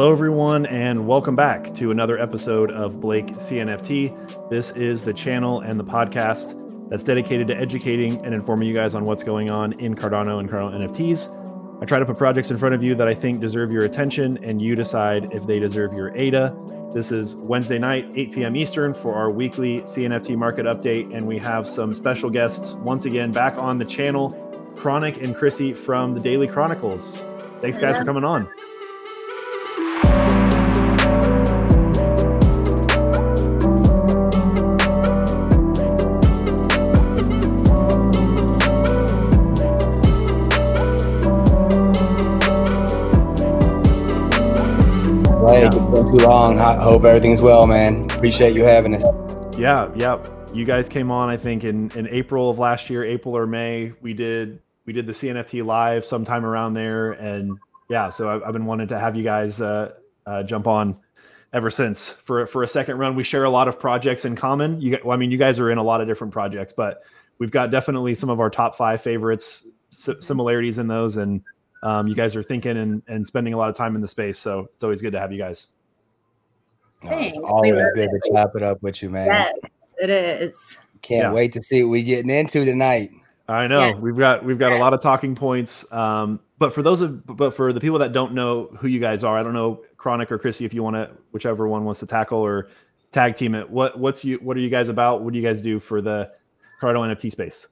Hello, everyone, and welcome back to another episode of Blake CNFT. This is the channel and the podcast that's dedicated to educating and informing you guys on what's going on in Cardano and Cardano NFTs. I try to put projects in front of you that I think deserve your attention, and you decide if they deserve your ADA. This is Wednesday night, 8 p.m. Eastern, for our weekly CNFT market update, and we have some special guests once again back on the channel, Chronic and Krissy from The Daily Chronicles. Thanks, guys, for coming on. Hey, it's been too long. I hope everything's well, man. Appreciate you having us. Yeah. You guys came on, I think, in April of last year, April or May. We did the CNFT live sometime around there, and yeah, so I've been wanting to have you guys jump on ever since for a second run. We share a lot of projects in common. You guys are in a lot of different projects, but we've got definitely some of our top five favorites, similarities in those, and you guys are thinking and spending a lot of time in the space, so it's always good to have you guys. Thanks. It's always good to chop it up with you, man. Yes, it is. Can't wait to see what we're getting into tonight. I know. Yes. We've got a lot of talking points. But for the people that don't know who you guys are, I don't know, Chronic or Krissy, if you want to, whichever one wants to tackle or tag team it. What are you guys about? What do you guys do for the Cardano NFT space?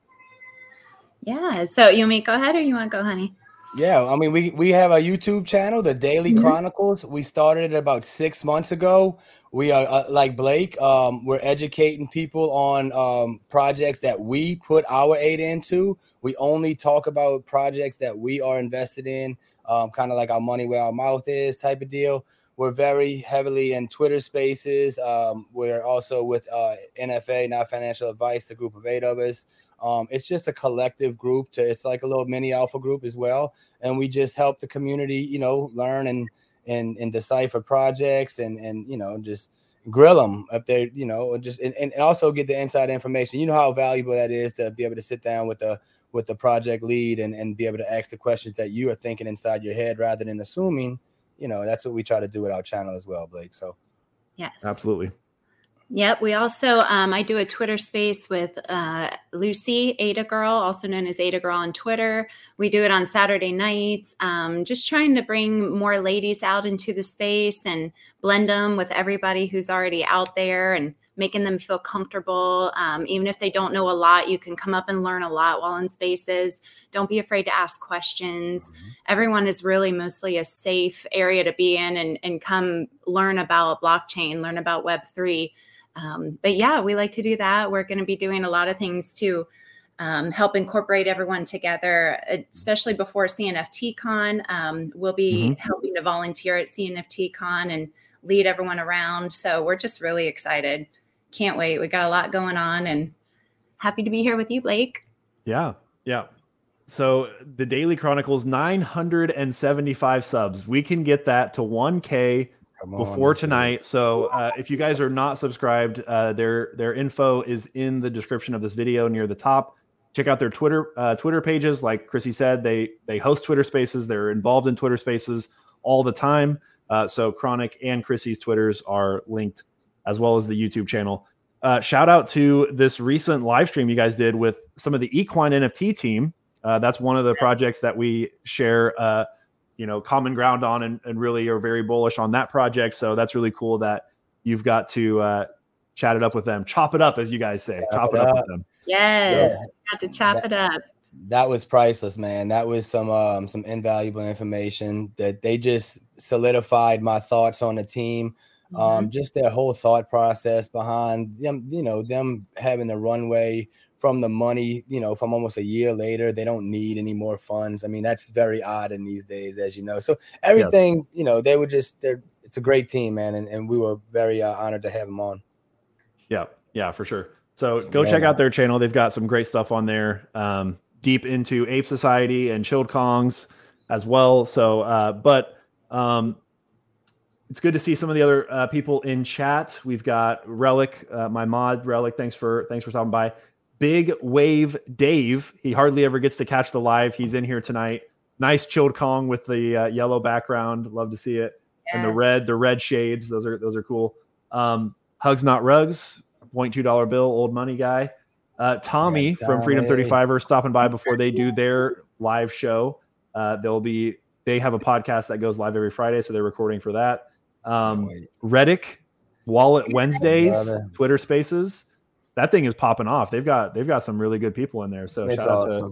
Yeah. So you want me to go ahead, or you want to go, honey? Yeah, I mean, we have a YouTube channel, The Daily Chronicles. We started it about 6 months ago. We are, like Blake, we're educating people on projects that we put our aid into. We only talk about projects that we are invested in, kind of like our money where our mouth is type of deal. We're very heavily in Twitter spaces. We're also with NFA, Not Financial Advice, a group of 8 of us. It's just a collective group. It's like a little mini alpha group as well, and we just help the community, learn and decipher projects and just grill them up there, and also get the inside information. You know how valuable that is to be able to sit down with the project lead and be able to ask the questions that you are thinking inside your head rather than assuming. That's what we try to do with our channel as well, Blake. So, yes, absolutely. Yep. We also, I do a Twitter space with Lucy, Ada Girl, also known as Ada Girl on Twitter. We do it on Saturday nights, just trying to bring more ladies out into the space and blend them with everybody who's already out there and making them feel comfortable. Even if they don't know a lot, you can come up and learn a lot while in spaces. Don't be afraid to ask questions. Mm-hmm. Everyone is really mostly a safe area to be in and come learn about blockchain, learn about Web3. But yeah, we like to do that. We're going to be doing a lot of things to help incorporate everyone together, especially before CNFT Con. We'll be helping to volunteer at CNFT Con and lead everyone around. So we're just really excited. Can't wait. We got a lot going on and happy to be here with you, Blake. Yeah. So The Daily Chronicles, 975 subs. We can get that to 1K. Before tonight. So if you guys are not subscribed, their info is in the description of this video near the top. Check out their Twitter pages. Like Krissy said, they host Twitter spaces. They're involved in Twitter spaces all the time. So Chronic and Krissy's Twitters are linked, as well as the YouTube channel. Shout out to this recent live stream you guys did with some of the Equine NFT team. That's one of the projects that we share common ground on and really are very bullish on that project. So that's really cool that you've got to chat it up with them. Chop it up, as you guys say. Chop it up with them. Yes, yeah. Got to chop it up. That was priceless, man. That was some invaluable information that they just solidified my thoughts on the team. Just their whole thought process behind them, them having the runway from the money, from almost a year later. They don't need any more funds. I mean, that's very odd in these days, as you know. So everything, they were it's a great team, man. And we were very honored to have them on. Yeah, for sure. So go check out their channel. They've got some great stuff on there, deep into Ape Society and Chilled Kongs as well. So, it's good to see some of the other people in chat. We've got Relic, my mod Relic. Thanks for stopping by. Big Wave Dave, he hardly ever gets to catch the live. He's in here tonight. Nice Chilled Kong with the yellow background. Love to see it. and the red shades. Those are cool. Hugs Not Rugs, $2 bill, old money guy. Tommy from Freedom 35 are stopping by before they do their live show. They have a podcast that goes live every Friday, so they're recording for that. Reddick, Wallet Wednesdays, Twitter Spaces. That thing is popping off. They've got some really good people in there. So it's shout out to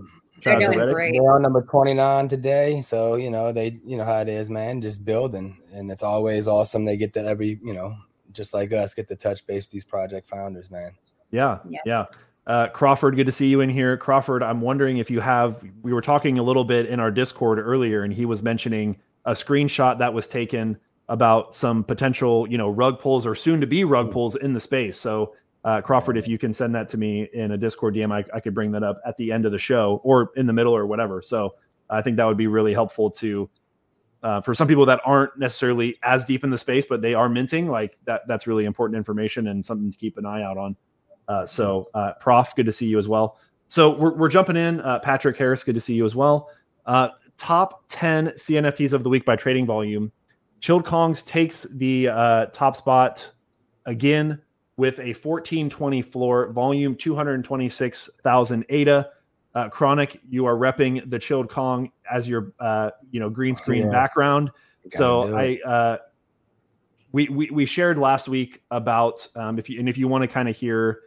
Reddick. We're on number 29 today, so you know how it is, man. Just building, and it's always awesome. They get to just like us, get to touch base with these project founders, man. Yeah. Crawford, good to see you in here. Crawford, I'm wondering if you have, we were talking a little bit in our Discord earlier, and he was mentioning a screenshot that was taken about some potential, rug pulls or soon to be rug pulls in the space. So Crawford, if you can send that to me in a Discord DM, I could bring that up at the end of the show or in the middle or whatever. So I think that would be really helpful to for some people that aren't necessarily as deep in the space, but they are minting like that. That's really important information and something to keep an eye out on. So Prof, good to see you as well. So we're jumping in. Patrick Harris, good to see you as well. Top 10 CNFTs of the week by trading volume. Chilled Kongs takes the top spot again with a 1420 floor, volume 226,000 ADA. Chronic, you are repping the Chilled Kong as your green screen background. So we shared last week about if you want to kind of hear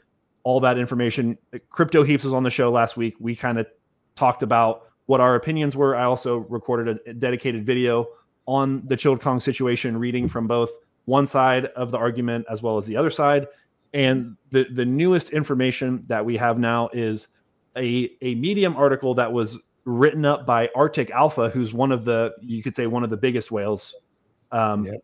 all that information. Crypto Heaps was on the show last week. We kind of talked about what our opinions were. I also recorded a dedicated video on the Chilled Kong situation, reading from both one side of the argument as well as the other side. And the newest information that we have now is a Medium article that was written up by Arctic Alpha, who's one of the biggest whales,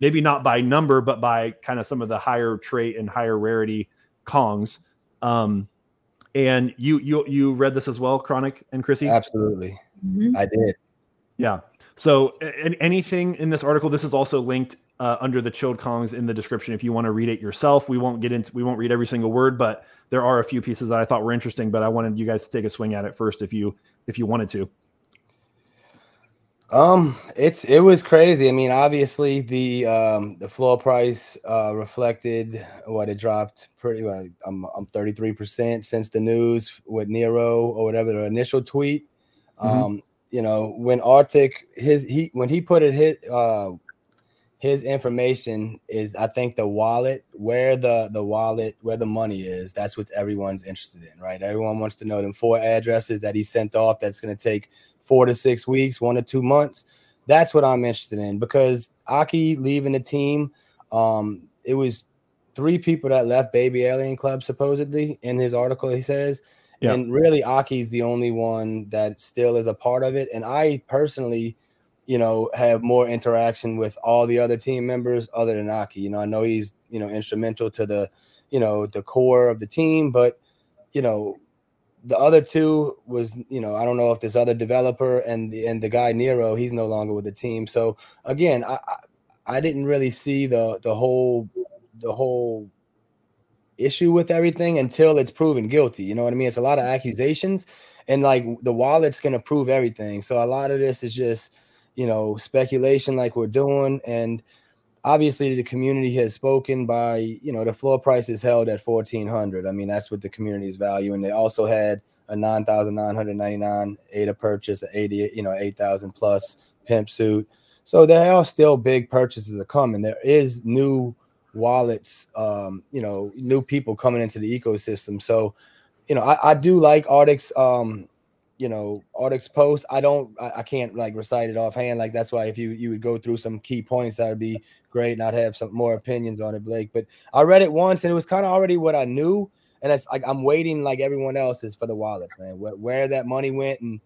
maybe not by number, but by kind of some of the higher trait and higher rarity Kongs. And you read this as well, Chronic and Krissy? Absolutely. Mm-hmm. I did. Yeah. So anything in this article, this is also linked under the Chilled Kongs in the description. If you want to read it yourself, we won't read every single word, but there are a few pieces that I thought were interesting, but I wanted you guys to take a swing at it first if you wanted to. It was crazy. I mean, obviously the floor price reflected what it dropped pretty well. I'm 33% since the news with Nero or whatever the initial tweet. Mm-hmm. When Arctic his information is, I think the wallet where the money is, that's what everyone's interested in, right? Everyone wants to know them 4 addresses that he sent off. That's going to take 4 to 6 weeks, 1 to 2 months. That's what I'm interested in, because Aki leaving the team, it was 3 people that left Baby Alien Club, supposedly, in his article, he says. Yeah. And really, Aki's the only one that still is a part of it. And I personally, have more interaction with all the other team members other than Aki. I know he's, instrumental to the, the core of the team, but, the other 2 was, I don't know if this other developer and the guy Nero, he's no longer with the team. So again, I didn't really see the whole issue with everything until it's proven guilty. You know what I mean? It's a lot of accusations, and like the wallet's going to prove everything. So a lot of this is just, speculation like we're doing. And obviously the community has spoken by, the floor price is held at 1400. I mean, that's what the community's value. And they also had a 9,999 ADA purchase, 8,000 plus pimp suit. So there are still big purchases are coming. There is new wallets, new people coming into the ecosystem. So, I do like Arctic's, Arctic's post. I can't like recite it offhand. Like, that's why if you would go through some key points, that would be great. And I'd have some more opinions on it, Blake, but I read it once and it was kind of already what I knew. And it's like, I'm waiting like everyone else is for the wallets, man, where that money went, and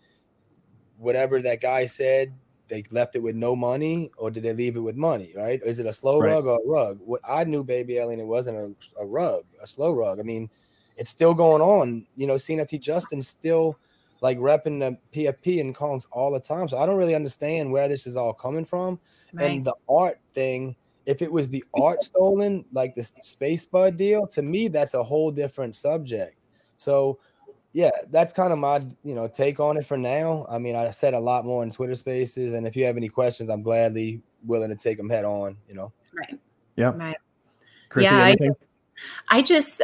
whatever that guy said, they left it with no money, or did they leave it with money? Right? Is it a slow rug or a rug? What I knew, Baby Alien, it wasn't a rug, a slow rug. I mean, it's still going on. CNFT Justin's still like repping the PFP and Kongs all the time. So I don't really understand where this is all coming from. Right. And the art thing, if it was the art stolen, like the Space Bud deal, to me, that's a whole different subject. So yeah, that's kind of my, take on it for now. I mean, I said a lot more in Twitter Spaces, and if you have any questions, I'm gladly willing to take them head on, you know? Right. Yeah. Right. Krissy,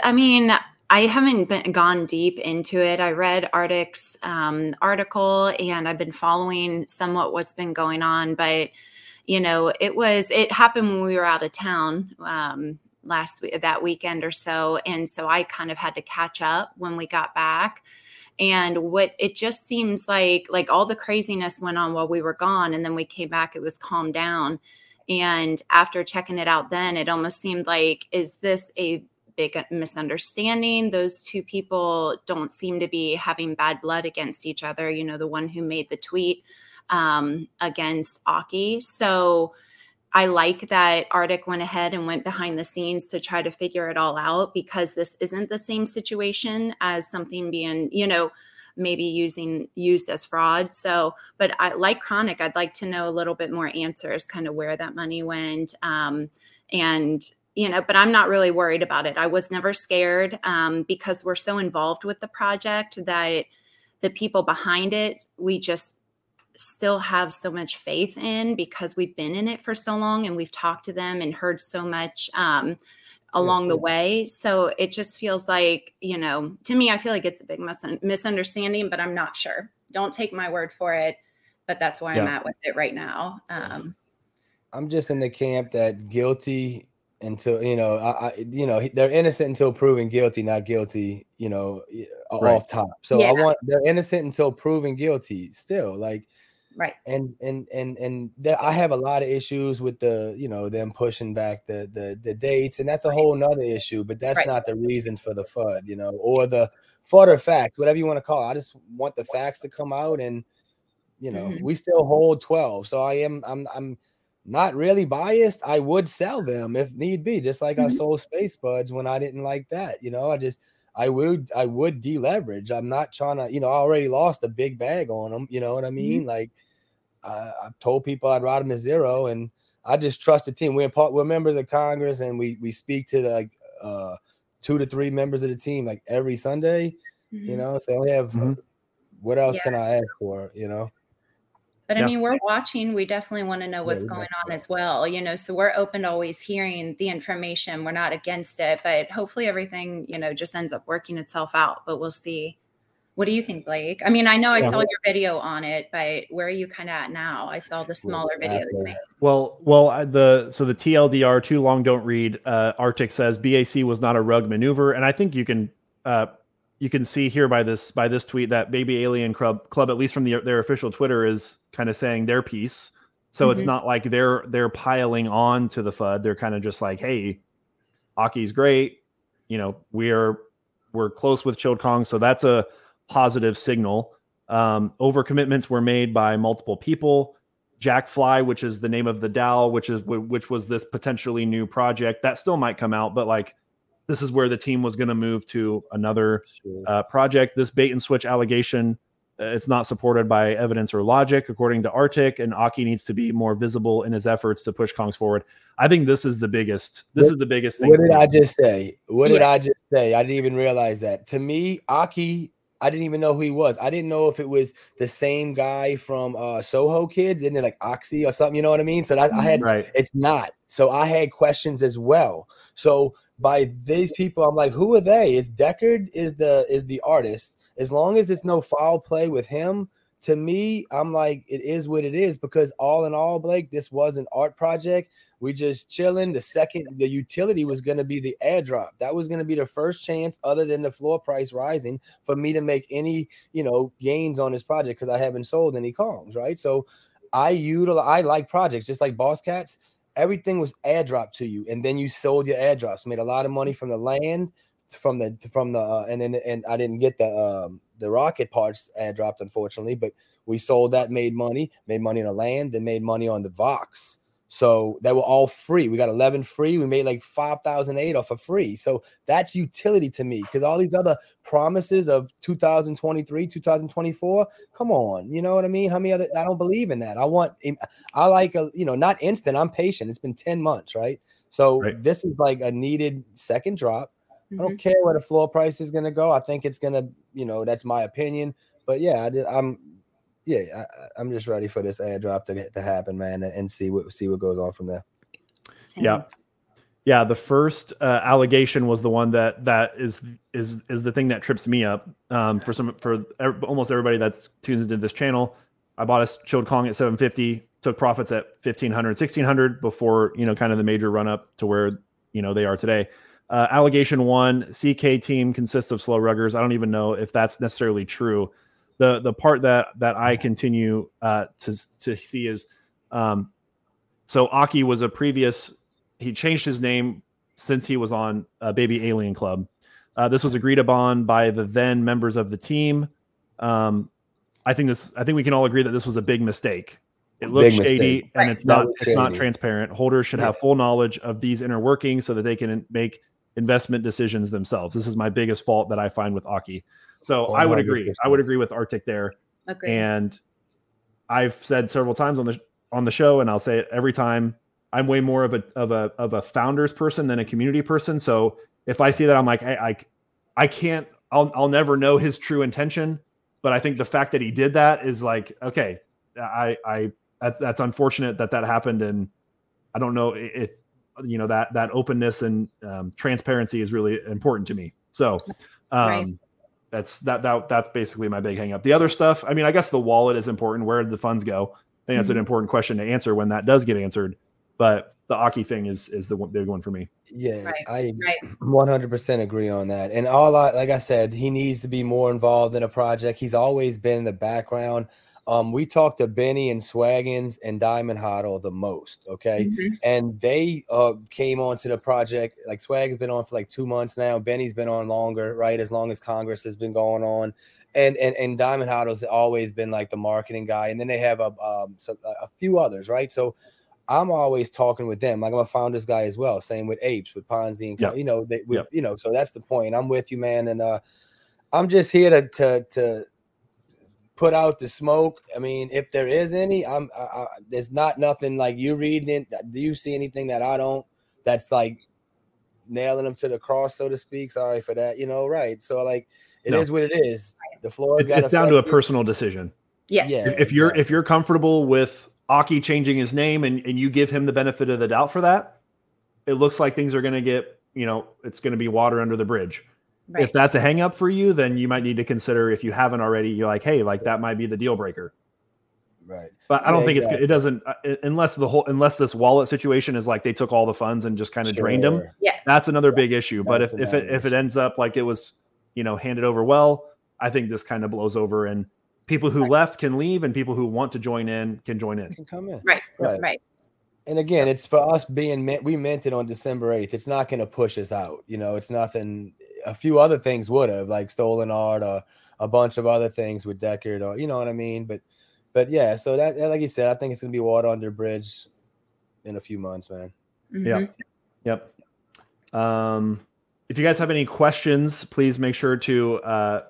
yeah. I haven't gone deep into it. I read Arctic's article, and I've been following somewhat what's been going on. But, you know, it happened when we were out of town that weekend or so. And so I kind of had to catch up when we got back. And it just seems like all the craziness went on while we were gone. And then we came back, it was calmed down. And after checking it out then, it almost seemed like, is this a big misunderstanding? Those two people don't seem to be having bad blood against each other. You know, the one who made the tweet against Aki. So I like that Arctic went ahead and went behind the scenes to try to figure it all out, because this isn't the same situation as something being, you know, maybe used as fraud. So, but I like Chronic, I'd like to know a little bit more answers, kind of where that money went. You know, but I'm not really worried about it. I was never scared because we're so involved with the project that the people behind it, we just still have so much faith in, because we've been in it for so long and we've talked to them and heard so much along the way. So it just feels like, you know, to me, I feel like it's a big misunderstanding, but I'm not sure. Don't take my word for it, but that's where I'm at with it right now. I'm just in the camp that guilty until, you know, they're innocent until proven guilty, not guilty, you know, right. Off top. So yeah. They're innocent until proven guilty still, like, right. And there, I have a lot of issues with the, you know, them pushing back the dates, and that's a whole nother issue, but that's not the reason for the FUD, you know, or the FUD or fact, whatever you want to call it. I just want the facts to come out, and, you know, we still hold 12. So I'm not really biased. I would sell them if need be, just like I sold Space Buds when I didn't like that. You know, I would deleverage. I'm not trying to, you know, I already lost a big bag on them. You know what I mean? Like I've told people I'd ride them to zero, and I just trust the team. We're members of Congress, and we speak to like 2 to 3 members of the team like every Sunday. You know, so we have what else can I ask for? You know. But I mean, we're watching. We definitely want to know what's going on as well, you know, so we're open to always hearing the information. We're not against it, but hopefully everything, you know, just ends up working itself out, but we'll see. What do you think, Blake? I mean, I know I saw your video on it, but where are you kind of at now? I saw the smaller video that you made. So the TLDR, too long, don't read. Arctic says BAC was not a rug maneuver. And I think you can see here by this tweet that Baby Alien Club, at least from their official Twitter, is kind of saying their piece. So it's not like they're piling on to the FUD. They're kind of just like, hey, Aki's great. You know, we're close with Chilled Kongs, so that's a positive signal. Overcommitments were made by multiple people. Jack Fly, which is the name of the DAO, which was this potentially new project that still might come out, but like, this is where the team was going to move to another project. This bait and switch allegation, it's not supported by evidence or logic, according to Arctic, and Aki needs to be more visible in his efforts to push Kongs forward. I think this is the biggest. This is the biggest thing. What did I just say? I didn't even realize that. To me, Aki, I didn't even know who he was. I didn't know if it was the same guy from Soho Kids, isn't it like Oxy or something? You know what I mean? So that, I had, it's not. So I had questions as well. So by these people, I'm like, who are they? Is Deckard is the artist? As long as it's no foul play with him, to me, I'm like, it is what it is, because all in all, Blake, this was an art project. We just chilling. The utility was going to be the airdrop. That was going to be the first chance, other than the floor price rising, for me to make any, you know, gains on this project, because I haven't sold any Kongs, right? So I like projects just like Boss Cats. Everything was airdropped to you, and then you sold your airdrops, made a lot of money from the land, and I didn't get the rocket parts airdropped, unfortunately, but we sold that, made money on the land, then made money on the Vox. So they were all free. We got 11 free. We made like 5,008 off of free. So that's utility to me, because all these other promises of 2023, 2024, come on. You know what I mean? How many other, I don't believe in that. I like a, you know, not instant. I'm patient. It's been 10 months, right? So this is like a needed second drop. I don't care where the floor price is going to go. I think it's going to, you know, that's my opinion. But yeah, yeah, I'm just ready for this airdrop to happen, man, and see what goes on from there. Same. Yeah. Yeah, the first allegation was the one that is the thing that trips me up. For almost everybody that's tuned into this channel, I bought a Chilled Kong at 750, took profits at 1,500, 1,600 before, kind of the major run up to where, they are today. Allegation one, CK team consists of slow ruggers. I don't even know if that's necessarily true. The part that I continue to see is, so Aki was a previous. He changed his name since he was on Baby Alien Club. This was agreed upon by the then members of the team. I think we can all agree that this was a big mistake. It looks shady, and it's not transparent. Holders should have full knowledge of these inner workings so that they can make investment decisions themselves. This is my biggest fault that I find with Aki. So 100%. I would agree. I would agree with Arctic there. Okay. And I've said several times on the show, and I'll say it every time. I'm way more of a founders person than a community person. So if I see that, I'm like, I can't, I'll never know his true intention. But I think the fact that he did that is like, okay, that's unfortunate that happened. And I don't know if, that openness and transparency is really important to me. So right. That's basically my big hang up. The other stuff, I mean, I guess the wallet is important. Where did the funds go? I think that's an important question to answer when that does get answered. But the Aki thing is the big one for me. Yeah, right. I 100% agree on that. And like I said, he needs to be more involved in a project. He's always been in the background. We talked to Benny and Swaggins and Diamond Hoddle the most, okay? Mm-hmm. And they came onto the project. Like, Swag has been on for like 2 months now. Benny's been on longer, right, as long as Congress has been going on. And Diamond Hoddle's always been like the marketing guy. And then they have a few others, right? So I'm always talking with them. Like, I'm a founders guy as well. Same with Apes, with Ponzi, and So that's the point. I'm with you, man. And I'm just here to put out the smoke. I mean, if there is any, there's not nothing like you reading it. Do you see anything that I don't? That's like nailing them to the cross, so to speak. Sorry for that. Right? So like, it is what it is. The floor. It's down to a personal decision. Yes. Yeah. If you're comfortable with Aki changing his name and you give him the benefit of the doubt for that, it looks like things are going to get, it's going to be water under the bridge. Right. If that's a hang up for you, then you might need to consider, if you haven't already, you're like, hey, like that might be the deal breaker. Right. But I don't think it doesn't, unless this wallet situation is like they took all the funds and just kind of drained them. Yeah. That's another big issue. But if it ends up like it was, handed over well, I think this kind of blows over, and people who left can leave, and people who want to join in can join in. Can come in. Right. And again, it's for us we minted on December 8th. It's not going to push us out. It's nothing. A few other things would have, like stolen art or a bunch of other things with Deckard, or you know what I mean? But yeah, so that, like you said, I think it's going to be water under the bridge in a few months, man. Mm-hmm. Yeah. Yep. If you guys have any questions, please make sure to,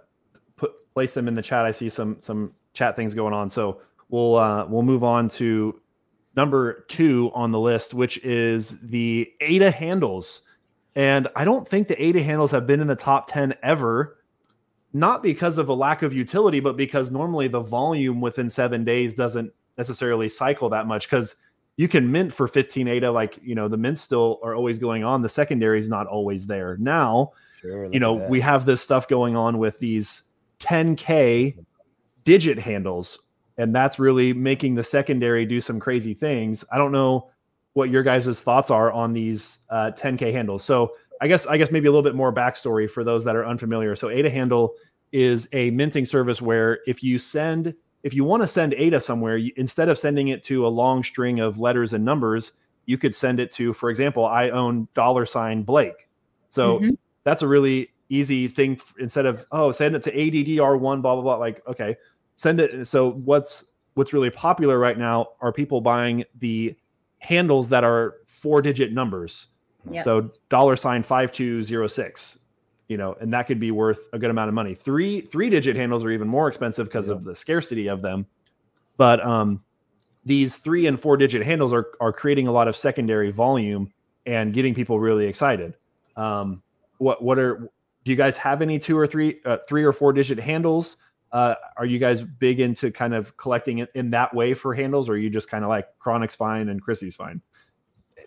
place them in the chat. I see some chat things going on. So we'll move on to number 2 on the list, which is the ADA handles. And I don't think the ADA handles have been in the top 10 ever, not because of a lack of utility, but because normally the volume within 7 days doesn't necessarily cycle that much, because you can mint for 15 ADA. Like, the mints still are always going on. The secondary is not always there. Now, we have this stuff going on with these 10K digit handles, and that's really making the secondary do some crazy things. I don't know what your guys' thoughts are on these 10K handles. So I guess maybe a little bit more backstory for those that are unfamiliar. So ADA handle is a minting service where if you want to send ADA somewhere, instead of sending it to a long string of letters and numbers, you could send it to, for example, I own $ Blake. So that's a really easy thing. Instead of, send it to ADDR1, blah, blah, blah. Like, okay, send it. So what's really popular right now are people buying the handles that are 4-digit numbers. Yep. So $5206, and that could be worth a good amount of money. Three-digit handles are even more expensive because of the scarcity of them. But these 3- and 4-digit handles are creating a lot of secondary volume and getting people really excited. Do you guys have any 2 or 3 3 or 4-digit handles? Are you guys big into kind of collecting in that way for handles, or are you just kind of like Chronic's fine and Krissy's fine?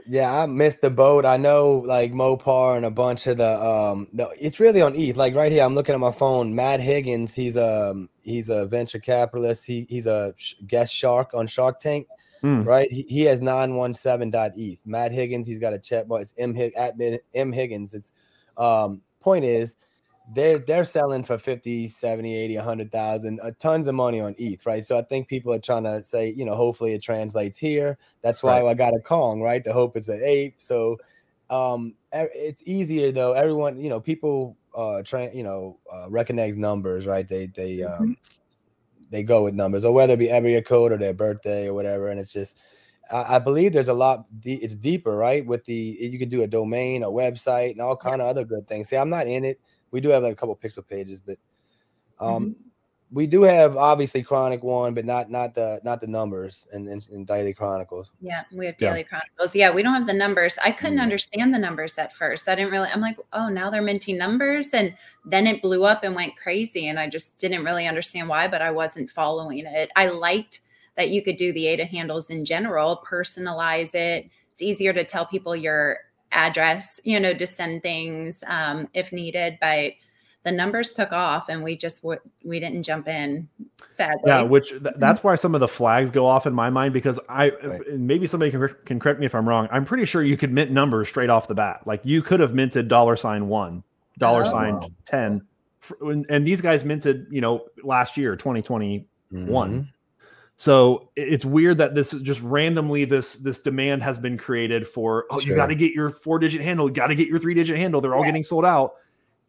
Yeah, I missed the boat. I know like Mopar and a bunch of the it's really on ETH. Like right here, I'm looking at my phone. Matt Higgins, he's a venture capitalist. He's a guest shark on Shark Tank, right? He has 917.eth. Matt Higgins, he's got a chat bar. It's M Higgins. It's point is they're selling for 50, 70, 80, 100,000, tons of money on ETH, right? So I think people are trying to say, you know, hopefully it translates here. That's why I got a Kong, right? The hope it's an ape. So it's easier though. Everyone, you know, people recognize numbers, right? They go with numbers, or whether it be area code or their birthday or whatever. And it's just, I believe there's a lot. It's deeper, right? With the, you could do a domain, a website, and all kind of other good things. See, I'm not in it. We do have like a couple of pixel pages, but we do have obviously Chronic one, but not the numbers and Daily Chronicles. Yeah, we have Daily Chronicles. Yeah, we don't have the numbers. I couldn't understand the numbers at first. I'm like, oh, now they're minting numbers, and then it blew up and went crazy, and I just didn't really understand why, but I wasn't following it. I liked that you could do the ADA handles in general, personalize it. It's easier to tell people your address, you know, to send things if needed, but the numbers took off and we just we didn't jump in, sadly. Yeah, which that's why some of the flags go off in my mind, because I maybe somebody can correct me if I'm wrong. I'm pretty sure you could mint numbers straight off the bat. Like you could have minted $1, $10, and these guys minted, you know, last year, 2021. So it's weird that this is just randomly this demand has been created for, you got to get your 4-digit handle, you got to get your 3-digit handle. They're all getting sold out.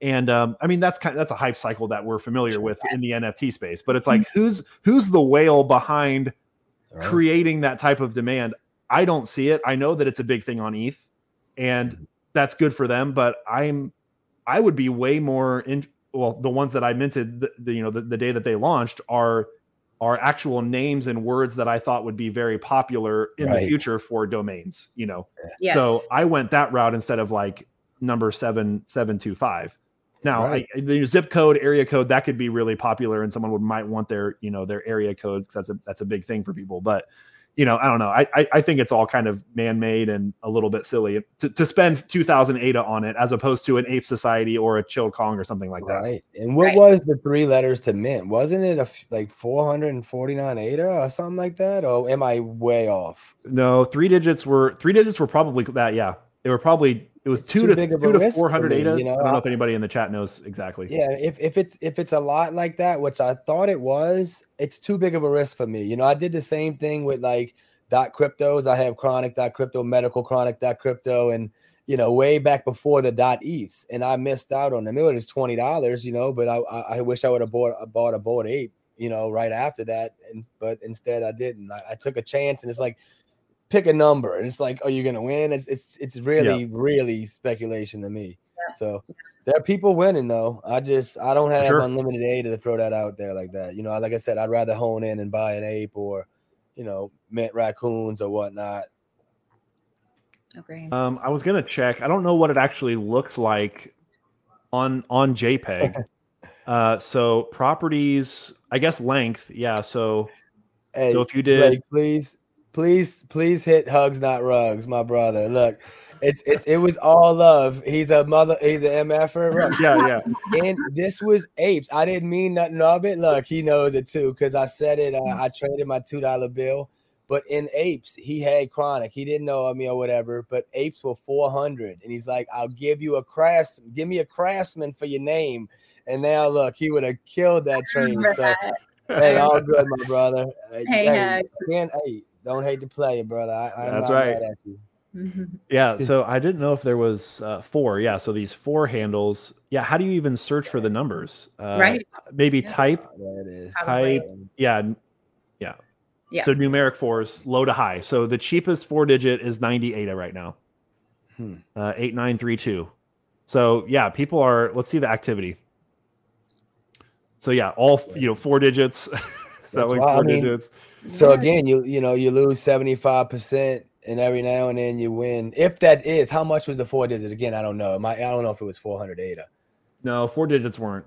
And I mean, that's a hype cycle that we're familiar with in the NFT space, but it's like, who's the whale behind creating that type of demand? I don't see it. I know that it's a big thing on ETH and that's good for them, but I would be way more the ones that I minted the day that they launched are actual names and words that I thought would be very popular in the future for domains, you know? Yes. So I went that route instead of like number 7725. Now the zip code, area code, that could be really popular and someone might want their area codes, because that's a big thing for people. But, you know, I don't know. I think it's all kind of man-made and a little bit silly to spend 2,000 ADA on it, as opposed to an Ape Society or a Chilled Kong or something like that. Right. And what was the 3 letters to mint? Wasn't it like 449 ADA or something like that? Or am I way off? No, 3 digits were probably that. Yeah, they were probably. It was 2 to 400 ADA. You know, I don't know if anybody in the chat knows exactly. Yeah, if it's a lot like that, which I thought it was, it's too big of a risk for me. You know, I did the same thing with like .cryptos. I have Chronic.crypto, Medical Chronic.crypto, and you know, way back before the .eths, and I missed out on them. It was $20, you know, but I wish I would have bought a Bored Ape, you know, right after that, but instead I didn't. I took a chance, and it's like, pick a number, and it's like, are you gonna win? It's really really speculation to me. Yeah. So there are people winning though. I don't have unlimited ADA to throw that out there like that. You know, like I said, I'd rather hone in and buy an ape or, you know, mint raccoons or whatnot. Okay. I was gonna check. I don't know what it actually looks like on JPEG. So properties, I guess length. Yeah. So so if you did, Blake, please hit Hugs Not Rugs, my brother. Look, it was all love. He's an MFer. Right? Yeah. And this was apes. I didn't mean nothing of it. Look, he knows it too, because I said it. I traded my $2 bill, but in apes, he had Chronic. He didn't know of me or whatever, but apes were 400. And he's like, I'll give you give me a craftsman for your name. And now look, he would have killed that train. So, hey, all good, my brother. Hey. Don't hate to play it, brother. I'm not mad at you. Yeah, so I didn't know if there was 4. Yeah, so these 4 handles. Yeah, how do you even search for the numbers? Maybe type. There it is. Type. Yeah. So numeric 4s, low to high. So the cheapest 4-digit is 90 ADA right now. 8932. So yeah, people are. Let's see the activity. So yeah, all 4 digits. Selling 4 digits. So again, you lose 75%, and every now and then you win. If that is, how much was the 4 digits? Again, I don't know. I don't know if it was 400 ADA. No, 4 digits weren't.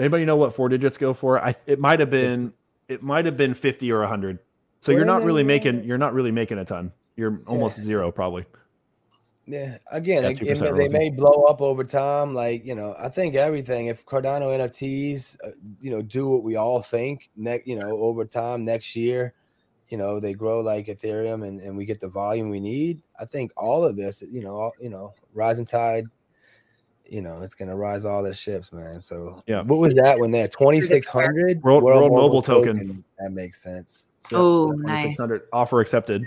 Anybody know what four digits go for? It might have been 50 or 100. So you're not really making a ton. You're almost zero probably. Yeah. Again, they may blow up over time. Like, you know, I think everything, if Cardano NFTs, do what we all think over time next year, they grow like Ethereum and we get the volume we need. I think all of this, rising tide, it's going to rise all the ships, man. So yeah. What was that when they're 2,600 world mobile token? That makes sense. Oh, nice. Offer accepted.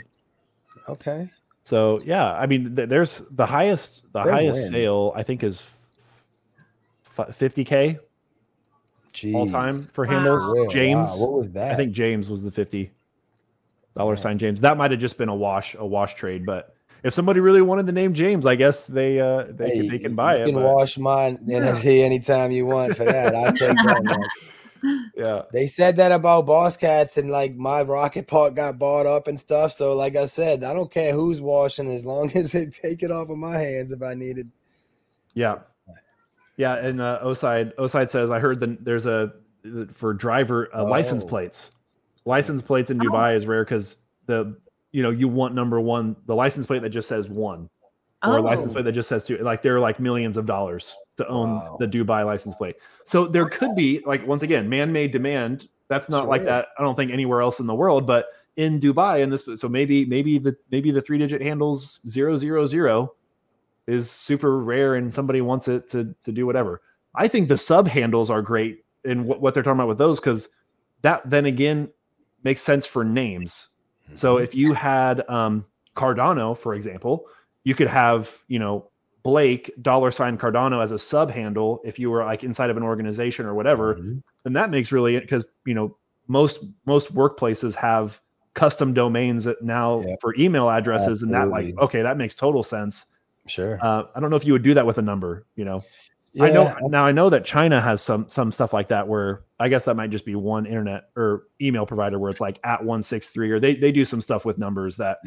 Okay. So yeah, I mean, there's the highest sale I think is 50K all time for handles. Wow. James, wow. What was that? I think James was the $50 sign James. That might have just been a wash trade, but if somebody really wanted the name James, I guess they can buy it. You can wash mine NFT anytime you want for that. I'll take that. Yeah, they said that about Boss Cats, and like my rocket part got bought up and stuff. So, like I said, I don't care who's washing as long as they take it off of my hands if I needed. Yeah, yeah. And O-side says I heard that there's for driver license plates. License plates in Dubai is rare because you want number one, the license plate that just says one, or a license plate that just says two. Like there are like millions of dollars to own the Dubai license plate. So there could be, like, once again, man-made demand. That's not like that. I don't think anywhere else in the world, but in Dubai in this. So maybe the three-digit handles 000 is super rare, and somebody wants it to do whatever. I think the sub handles are great in what they're talking about with those, because that then again makes sense for names. So if you had Cardano, for example, you could have Blake $ Cardano as a sub handle if you were like inside of an organization or whatever, then that makes really, because most workplaces have custom domains now for email addresses. Absolutely. And that that makes total sense. Sure. I don't know if you would do that with a number, Yeah. I know that China has some stuff like that, where I guess that might just be one internet or email provider where it's like @163, or they do some stuff with numbers that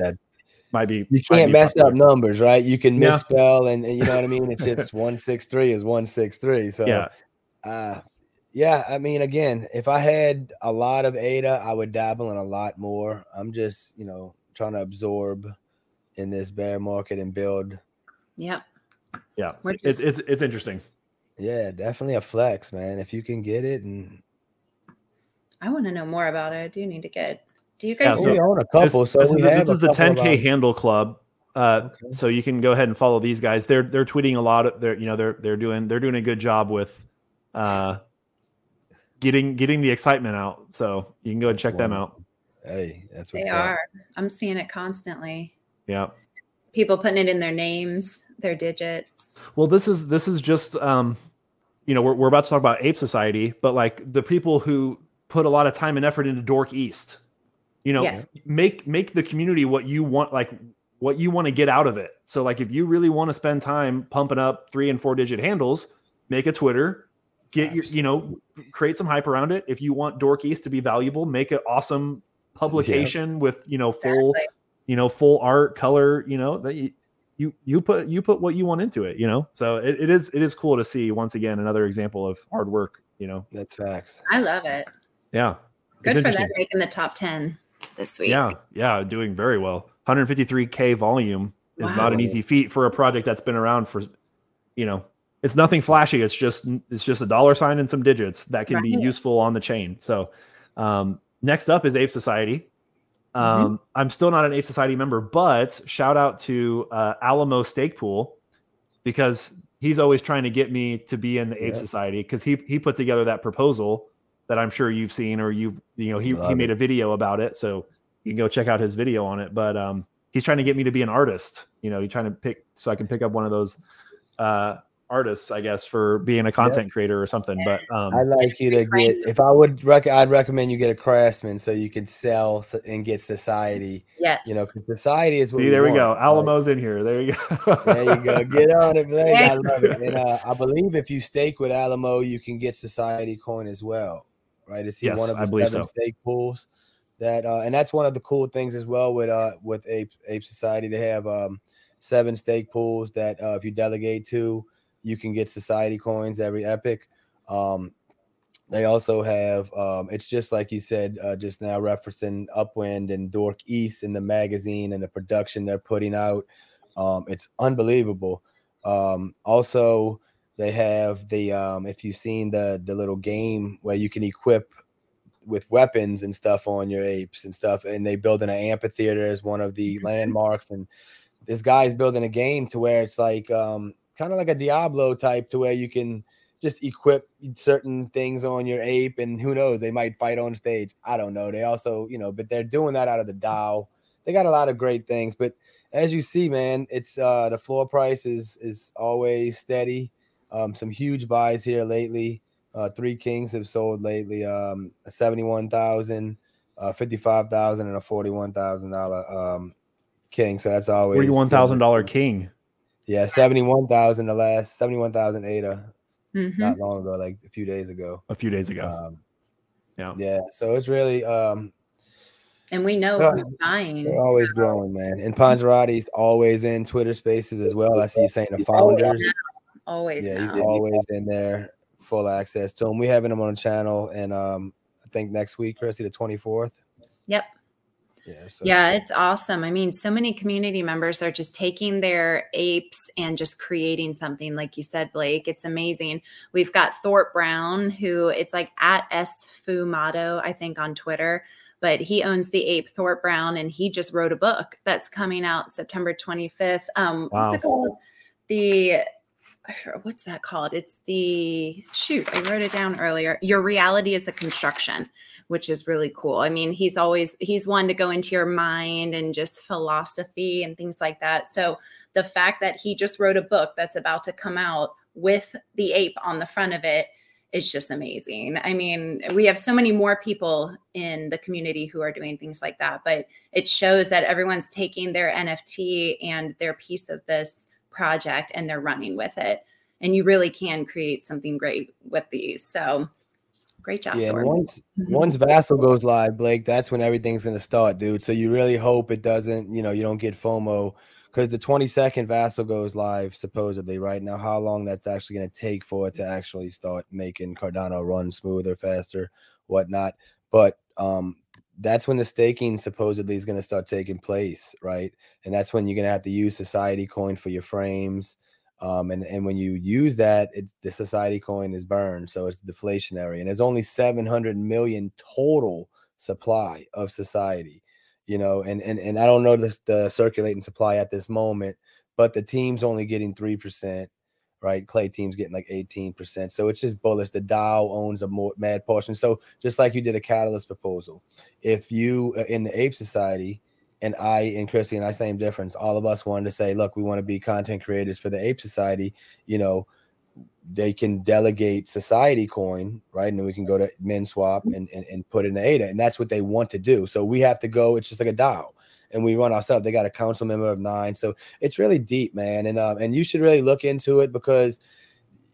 might be. You can't mess up numbers, right? You can misspell, and you know what I mean. It's just 163 is 163. So I mean, again, if I had a lot of ADA, I would dabble in a lot more. I'm just trying to absorb in this bear market and build. Yeah. Yeah, it's interesting. Yeah, definitely a flex, man. If you can get it, and I want to know more about it. I do need to get. Do you guys? Yeah, we own a couple. This is the 10K handle club. So you can go ahead and follow these guys. They're tweeting a lot. They're doing a good job with getting the excitement out. So you can go and check them out. Hey, that's what they are. I'm seeing it constantly. Yeah, people putting it in their names, their digits. Well, this is just we're about to talk about Ape Society, but like the people who put a lot of time and effort into Dork East, make the community what you want, like what you want to get out of it. So like if you really want to spend time pumping up 3 and 4 digit handles, make a Twitter, get your create some hype around it. If you want Dork East to be valuable, make an awesome publication with full art, color, that you put what you want into it, So it is cool to see, once again, another example of hard work, That's facts. I love it. Yeah. Good for that making the top 10 this week. Yeah. Yeah. Doing very well. 153K volume is not an easy feat for a project that's been around for, it's nothing flashy. It's just a $sign and some digits that can be useful on the chain. So next up is Ape Society. I'm still not an Ape Society member, but shout out to Alamo Stake Pool, because he's always trying to get me to be in the Ape Society, because he put together that proposal that I'm sure you've seen, or he made a video about it. So you can go check out his video on it. But he's trying to get me to be an artist. He's trying to pick up one of those artists, I guess, for being a content creator or something. But I'd like you to get, if I would I'd recommend you get a craftsman so you could sell and get society. Yes. Because society is what we want. There we go. Alamo's in here. There you go. There you go. Get on it, Blake. I love it. And I believe if you stake with Alamo, you can get Society Coin as well. Right? Is he one of the 7 stake pools? That and that's one of the cool things as well with Ape Society. They have 7 stake pools that if you delegate to, you can get Society Coins every epic. They also have, it's just like you said just now, referencing Upwind and Dork East in the magazine and the production they're putting out. It's unbelievable. Also, they have the, if you've seen the little game where you can equip with weapons and stuff on your apes and stuff, and they build an amphitheater as one of the landmarks. And this guy's building a game to where it's like kind of like a Diablo type, to where you can just equip certain things on your ape, and who knows, they might fight on stage. I don't know. They also, you know, but they're doing that out of the DAO. They got a lot of great things, but as you see, man, it's the floor price is always steady. Some huge buys here lately. Three Kings have sold lately, a $71,000, $55,000, and a $41,000 King. So that's always $41,000 King. Yeah, $71,000 the last, $71,000 ADA. Mm-hmm. Not long ago, like a few days ago. Yeah. So it's really, and we know we're buying. They're always growing, man. And Ponzarotti's always in Twitter Spaces as well. I see you saying the founders. He's always in there. Full access to him. We're having him on the channel, and I think next week, Krissy, the 24th. Yep. Yeah, so. Yeah, it's awesome. I mean, so many community members are just taking their apes and just creating something. Like you said, Blake, it's amazing. We've got Thorpe Brown, who it's like at @sfumato, I think, on Twitter. But he owns the ape Thorpe Brown, and he just wrote a book that's coming out September 25th. Wow. What's it called? What's that called? It's the, I wrote it down earlier. Your Reality is a Construction, which is really cool. I mean, he's one to go into your mind and just philosophy and things like that. So the fact that he just wrote a book that's about to come out with the ape on the front of it is just amazing. I mean, we have so many more people in the community who are doing things like that, but it shows that everyone's taking their NFT and their piece of this project and they're running with it, and you really can create something great with these. So great job. Yeah, once Vasil goes live, Blake, that's when everything's going to start, dude. So you really hope it doesn't, you don't get FOMO, because the 22nd Vasil goes live supposedly right now. How long that's actually going to take for it to actually start making Cardano run smoother, faster, whatnot. But that's when the staking supposedly is going to start taking place, right? And that's when you're going to have to use Society Coin for your frames. And when you use that, the Society Coin is burned, so it's deflationary. And there's only 700 million total supply of Society, and I don't know the circulating supply at this moment, but the team's only getting 3%. Right, Clay team's getting like 18%, so it's just bullish. The DAO owns a mad portion. So just like you did a Catalyst proposal, if you in the Ape Society, and I and Krissy and I, same difference. All of us wanted to say, look, we want to be content creators for the Ape Society. They can delegate Society Coin, right, and then we can go to MinSwap and put in the ADA, and that's what they want to do. So we have to go. It's just like a DAO. And we run ourselves. They got a council member of 9, so it's really deep, man. And you should really look into it, because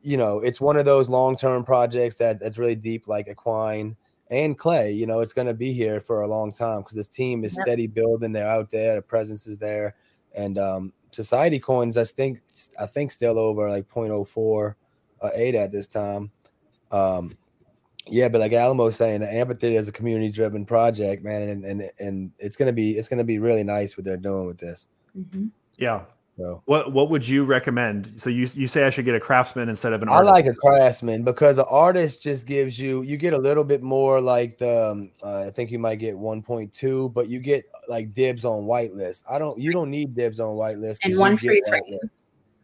it's one of those long-term projects that's really deep, like Equine and Clay. It's going to be here for a long time, because this team is steady building. They're out there. The presence is there, and Society Coins, I think still over like 0.04 ADA at this time. Yeah, but like Alamo's saying, the amphitheater is a community-driven project, man, and it's gonna be really nice what they're doing with this. Mm-hmm. Yeah. So what would you recommend? So you say I should get a craftsman instead of an artist. I like a craftsman, because an artist just gives you get a little bit more, like the I think you might get 1.2, but you get like dibs on whitelist. You don't need dibs on whitelist, and one free frame.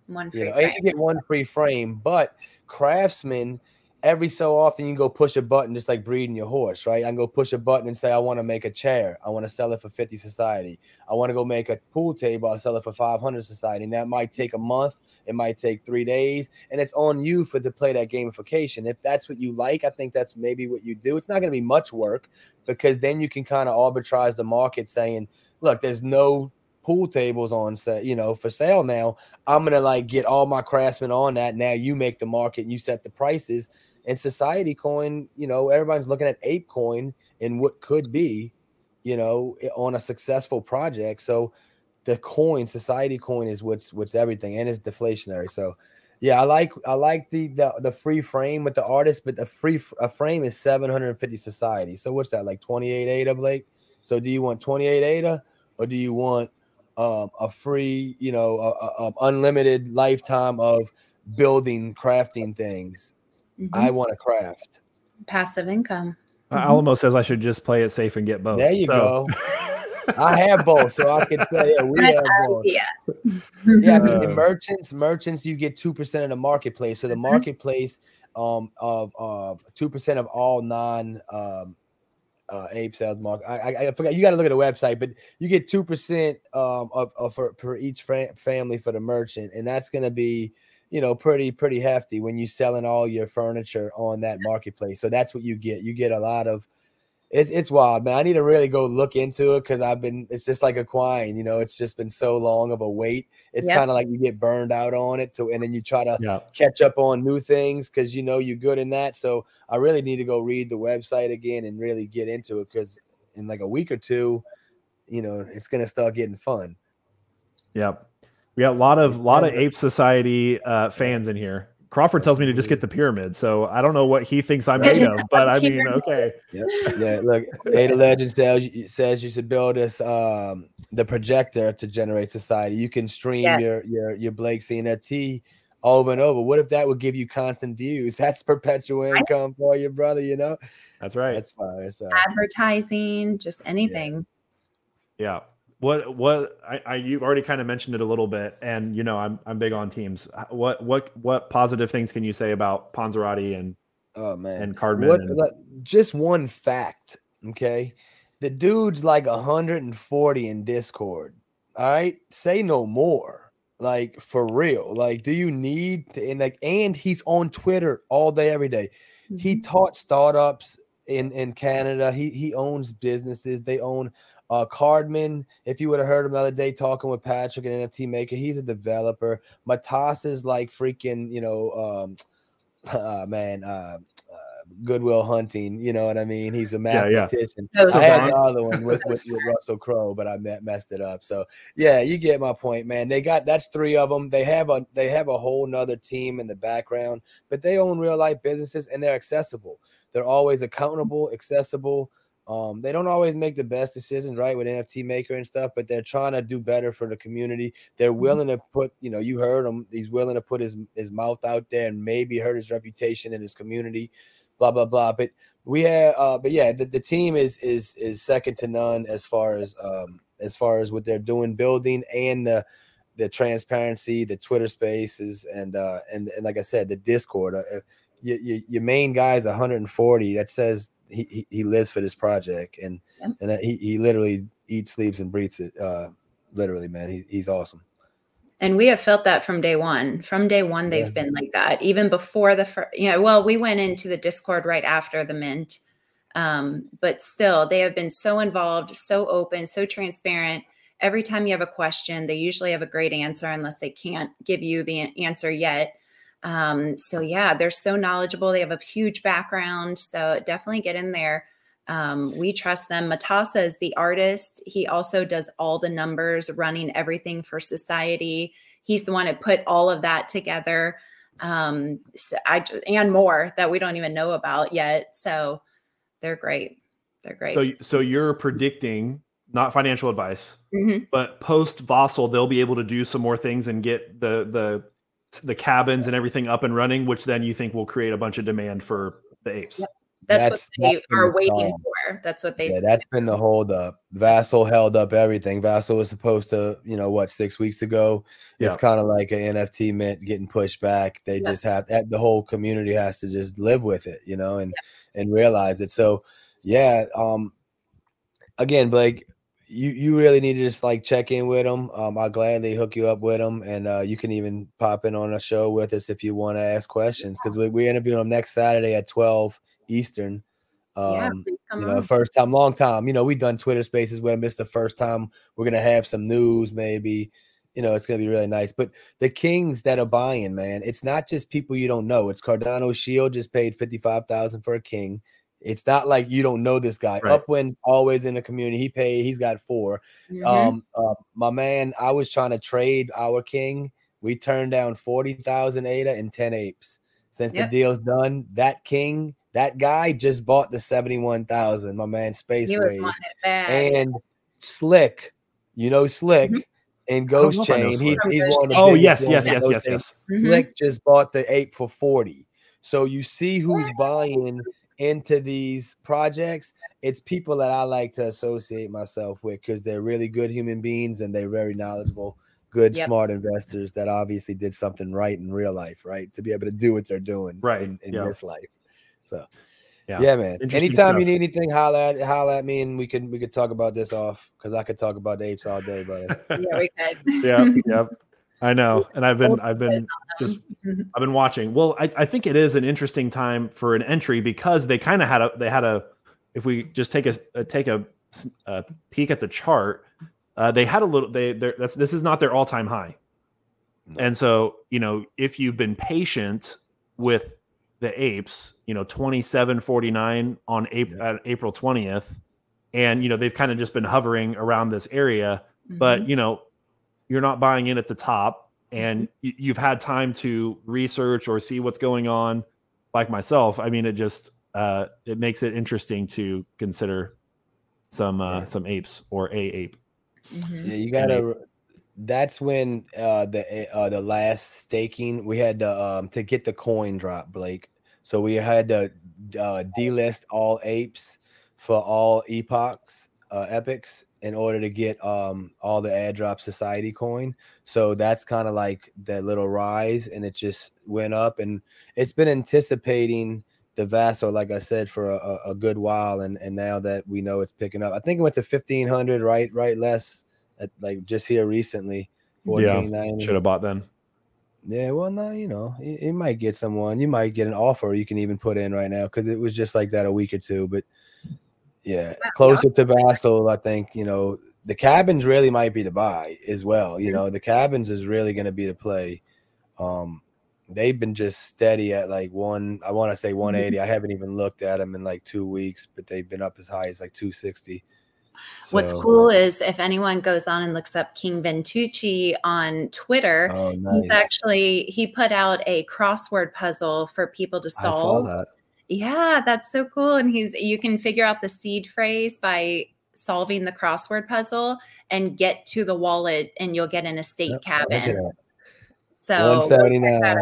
You get one free frame, but craftsman. Every so often you can go push a button, just like breeding your horse, right? I can go push a button and say, I want to make a chair. I want to sell it for 50 Society. I want to go make a pool table. I'll sell it for 500 Society. And that might take a month. It might take 3 days. And it's on you to play that gamification. If that's what you like, I think that's maybe what you do. It's not going to be much work, because then you can kind of arbitrage the market, saying, look, there's no pool tables on set, for sale now. I'm gonna get all my craftsmen on that. Now you make the market and you set the prices. And Society Coin, everybody's looking at Ape Coin and what could be, on a successful project. So the coin, Society Coin, is what's everything, and it's deflationary. So Yeah, I like the free frame with the artist, but the frame is 750 society. So what's that, like 28 ADA, Blake? So do you want 28 ADA or do you want a free, you know, a unlimited lifetime of building, crafting things? Mm-hmm. I want to craft. Passive income. Mm-hmm. Alamo says I should just play it safe and get both. There you go. I have both, so I can say yeah, we have both. Yeah, yeah. I mean, the merchants, you get 2% of the marketplace. So the marketplace of 2% of all non ape sales market. I forgot. You got to look at the website, but you get 2% for each family for the merchant, and that's going to be, you know, pretty hefty when you're selling all your furniture on that marketplace. So that's what you get. You get a lot of. It's wild, man. I need to really go look into it because it's just like Equine, you know, it's just been so long of a wait. It's kind of like you get burned out on it. So, and then you try to catch up on new things because, you know, you're good in that. So I really need to go read the website again and really get into it because in like a week or two, you know, it's going to start getting fun. Yeah. We got a lot of Ape Society fans in here. Crawford tells me to just get the pyramid, so I don't know what he thinks I'm made of, but I mean, okay. Yeah. Look, Ada Legend says you should build this the projector to generate society. You can stream your Blake CNFT over and over. What if that would give you constant views? That's perpetual income for your brother, you know. That's right. That's fire. So. Advertising, just anything. Yeah. What I you've already kind of mentioned it a little bit, and you know I'm big on teams. What positive things can you say about Ponzarotti and Cardman? Just one fact, okay? The dude's like 140 in Discord. All right, say no more. Like for real. Like, do you need to, and he's on Twitter all day, every day. Mm-hmm. He taught startups in Canada. He owns businesses. They own. Cardman, if you would have heard him the other day talking with Patrick, an NFT maker, he's a developer. Matas is like freaking, you know, Goodwill Hunting, you know what I mean? He's a mathematician. Yeah, yeah. I had the other one with Russell Crowe, but I messed it up. So yeah, you get my point, man. That's three of them. They have a whole nother team in the background, but they own real life businesses and they're accessible. They're always accountable, accessible. They don't always make the best decisions, right, with NFT Maker and stuff, but they're trying to do better for the community. They're willing to put, you know, you heard him. He's willing to put his mouth out there and maybe hurt his reputation in his community, blah, blah, blah. But we have, the team is second to none as far as what they're doing, building, and the transparency, the Twitter spaces, and like I said, the Discord. Your main guy is 140. That says he lives for this project and he literally eats, sleeps, and breathes it. Literally, man, he's awesome. And we have felt that from day one. They've been like that. Even before we went into the Discord right after the mint. But still, they have been so involved, so open, so transparent. Every time you have a question, they usually have a great answer unless they can't give you the answer yet. They're so knowledgeable. They have a huge background. So definitely get in there. We trust them. Matassa is the artist. He also does all the numbers, running everything for society. He's the one that put all of that together. And more that we don't even know about yet. So they're great. So you're predicting, not financial advice, but post Vasil, they'll be able to do some more things and get the cabins and everything up and running, which then you think will create a bunch of demand for the apes. Yep. That's what they are waiting for. That's what they said. That's been the hold up. Vasil held up everything. Vasil was supposed to, 6 weeks ago. Yeah. It's kind of like an NFT mint getting pushed back. They just have that. The whole community has to just live with it, you know, and realize it. So yeah. Again, Blake, You really need to just like check in with them. I'll gladly hook you up with them, and you can even pop in on a show with us if you want to ask questions because we're interviewing them next Saturday at 12 Eastern. First time, long time. You know, we've done Twitter Spaces with them. It's the first time we're gonna have some news, maybe. You know, it's gonna be really nice. But the Kings that are buying, man, it's not just people you don't know. It's Cardano Shield just paid $55,000 for a King. It's not like you don't know this guy. Right. Upwind always in the community. He paid. He's got 4. My man, I was trying to trade our King We turned down 40,000 ADA and 10 apes. Since the deal's done, that guy just bought the 71,000. My man, Space Wave and Slick, Slick and Ghost Chain. He won. Oh yes. Slick just bought the ape for 40. So you see who's buying into these projects. It's people that I like to associate myself with because they're really good human beings and they're very knowledgeable, good, smart investors that obviously did something right in real life, right? To be able to do what they're doing in this life. So, man. Anytime you need anything, holler at me, and we could talk about this off because I could talk about the apes all day, brother. Yeah, we could. I know, and I've been watching. Well, I think it is an interesting time for an entry because they kind of had a. If we just take a peek at the chart, they had a little. This is not their all time high, and so if you've been patient with the apes, 27.49 on April 20th, and they've kind of just been hovering around this area, but you're not buying in at the top, and you've had time to research or see what's going on. Like myself, I mean, it just it makes it interesting to consider some apes or a ape. Yeah, you gotta. That's when the last staking we had to get the coin drop, Blake. So we had to delist all apes for all epics. In order to get all the airdrop society coin. So that's kind of like that little rise, and it just went up, and it's been anticipating the Vasil, like I said, for a good while, and now that we know it's picking up, I think it went to 1,500 right less at, like, just here recently. 1490. Should have bought then. Yeah, well, no, it might get someone. You might get an offer you can even put in right now because it was just like that a week or two, but yeah, closer to Vasil, I think, the cabins really might be the buy as well. The cabins is really going to be the play. They've been just steady at like 180. I haven't even looked at them in like 2 weeks, but they've been up as high as like 260. So, what's cool is if anyone goes on and looks up King Ventucci on Twitter, he's actually, he put out a crossword puzzle for people to solve. I saw that. Yeah, that's so cool. And you can figure out the seed phrase by solving the crossword puzzle and get to the wallet, and you'll get an estate cabin. So 179.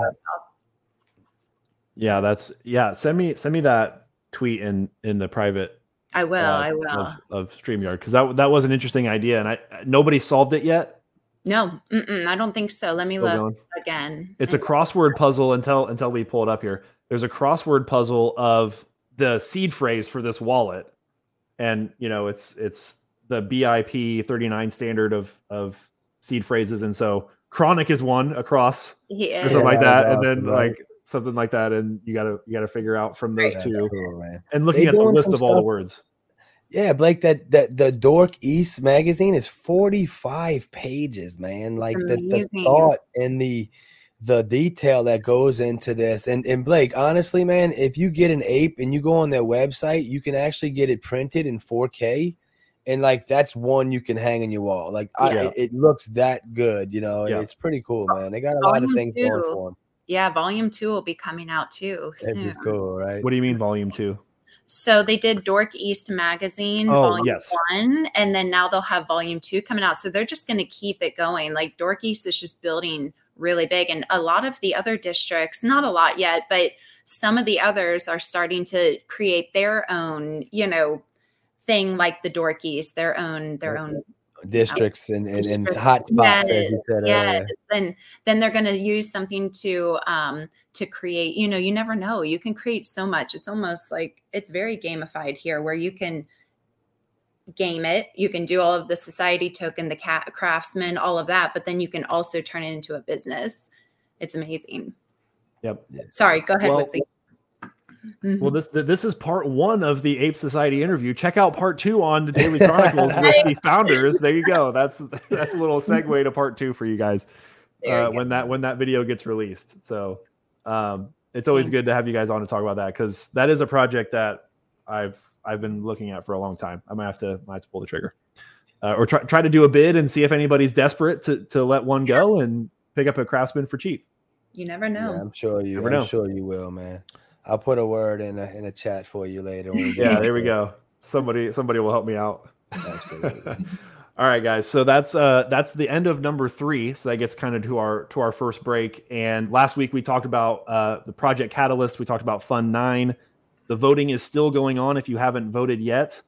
Yeah, send me that tweet in the private. I will. I will of StreamYard, because that was an interesting idea, and nobody solved it yet. No, I don't think so. Let me look again. It's a crossword puzzle until we pull it up here. There's a crossword puzzle of the seed phrase for this wallet, and it's the BIP 39 standard of seed phrases, and so Chronic is one across, or something like that, and then like something like that, and you gotta figure out from those two. Cool, and looking at the list of all the words. Yeah, Blake, that the Dork East magazine is 45 pages, man. Like the thought and the detail that goes into this, and Blake, honestly, man, if you get an ape and you go on their website, you can actually get it printed in 4K, and like that's one you can hang on your wall. Like it looks that good, It's pretty cool, man. They got a lot of things going for them. Yeah, Volume 2 will be coming out too soon. That's cool, right? What do you mean Volume 2? So they did Dork East Magazine, Volume 1, and then now they'll have Volume 2 coming out. So they're just going to keep it going. Like Dork East is just building really big, and a lot of the other districts, not a lot yet, but some of the others are starting to create their own, thing like the Dorkies, their own districts and hot spots, as you said. Yes, and then they're going to use something to create. You never know. You can create so much. It's almost like it's very gamified here, where you can game it. You can do all of the society token, the craftsman, all of that, but then you can also turn it into a business. It's amazing. Yep. Sorry, go ahead with the. Mm-hmm. Well, this is part 1 of the Ape Society interview. Check out part 2 on the Daily Chronicles with the founders. There you go. That's a little segue to part 2 for you guys when that video gets released. So it's always good to have you guys on to talk about that, because that is a project that I've been looking at for a long time. I might have to pull the trigger, or try to do a bid and see if anybody's desperate to let one go, and pick up a Craftsman for cheap. You never know. Yeah, I'm sure you will, man. I'll put a word in a chat for you later. Yeah, there we go. Somebody will help me out. Absolutely. All right, guys. So that's the end of number 3. So that gets kind of to our first break. And last week we talked about the Project Catalyst. We talked about Fund 9. The voting is still going on. If you haven't voted yet,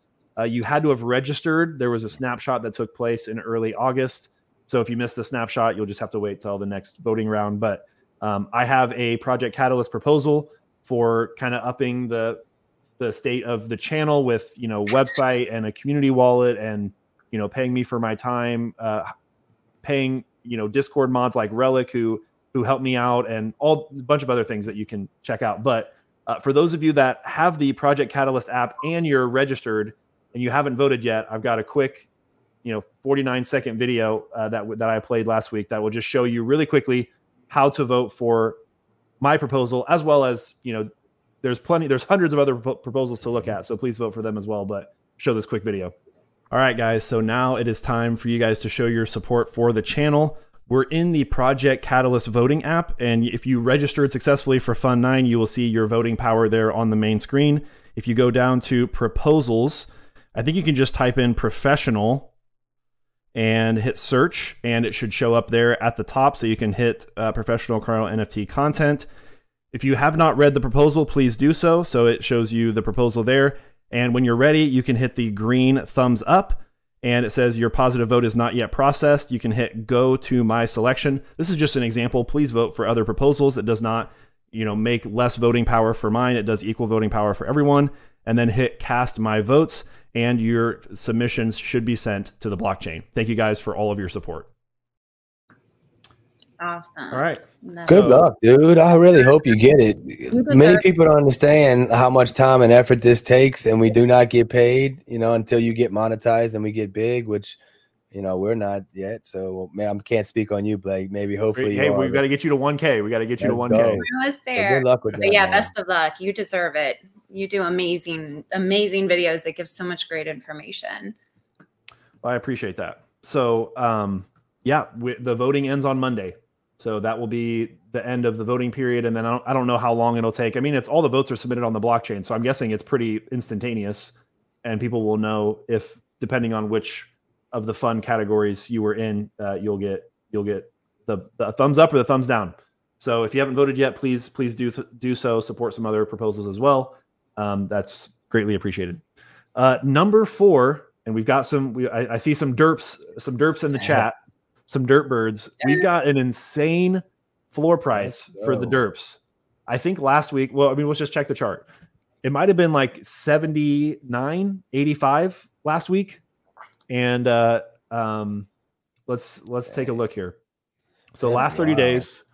you had to have registered. There was a snapshot that took place in early August. So if you missed the snapshot, you'll just have to wait till the next voting round. But I have a Project Catalyst proposal for kind of upping the state of the channel with, you know, website and a community wallet and, you know, paying me for my time, paying, you know, Discord mods like Relic who helped me out, and a bunch of other things that you can check out. But for those of you that have the Project Catalyst app and you're registered and you haven't voted yet, I've got a quick, you know, 49-second video that I played last week that will just show you really quickly how to vote for my proposal, as well as, you know, there's hundreds of other proposals to look at. So please vote for them as well, but show this quick video. All right, guys, so now it is time for you guys to show your support for the channel. We're in the Project Catalyst voting app, and if you registered successfully for Fund 9, you will see your voting power there on the main screen. If you go down to Proposals, I think you can just type in Professional and hit Search, and it should show up there at the top, so you can hit Professional Cardano NFT Content. If you have not read the proposal, please do so. So it shows you the proposal there. And when you're ready, you can hit the green thumbs up, and it says your positive vote is not yet processed. You can hit go to my selection. This is just an example. Please vote for other proposals. It does not, you know, make less voting power for mine. It does equal voting power for everyone. And then hit cast my votes, and your submissions should be sent to the blockchain. Thank you guys for all of your support. Awesome. All right. No. Good luck, dude. I really hope you get it. Many people don't understand how much time and effort this takes, and we do not get paid, you know, until you get monetized and we get big, which, you know, we're not yet. So, man, I can't speak on you, Blake. Maybe, hopefully. Hey, we've got to get you to 1K. We got to get you to 1K. We're almost there. So good luck with that. But yeah, man. Best of luck. You deserve it. You do amazing, amazing videos that give so much great information. Well, I appreciate that. So, yeah, the voting ends on Monday. So that will be the end of the voting period. And then I don't know how long it'll take. I mean, it's all the votes are submitted on the blockchain. So I'm guessing it's pretty instantaneous, and people will know if, depending on which of the fund categories you were in, you'll get the thumbs up or the thumbs down. So if you haven't voted yet, please do so. Support some other proposals as well. That's greatly appreciated. Number 4, and we've got I see some derps in the chat. Some Derp Birds. We've got an insane floor price for the Derps. I think last week, let's just check the chart. It might have been like 79, 85 last week. And let's take a look here. So last 30 days,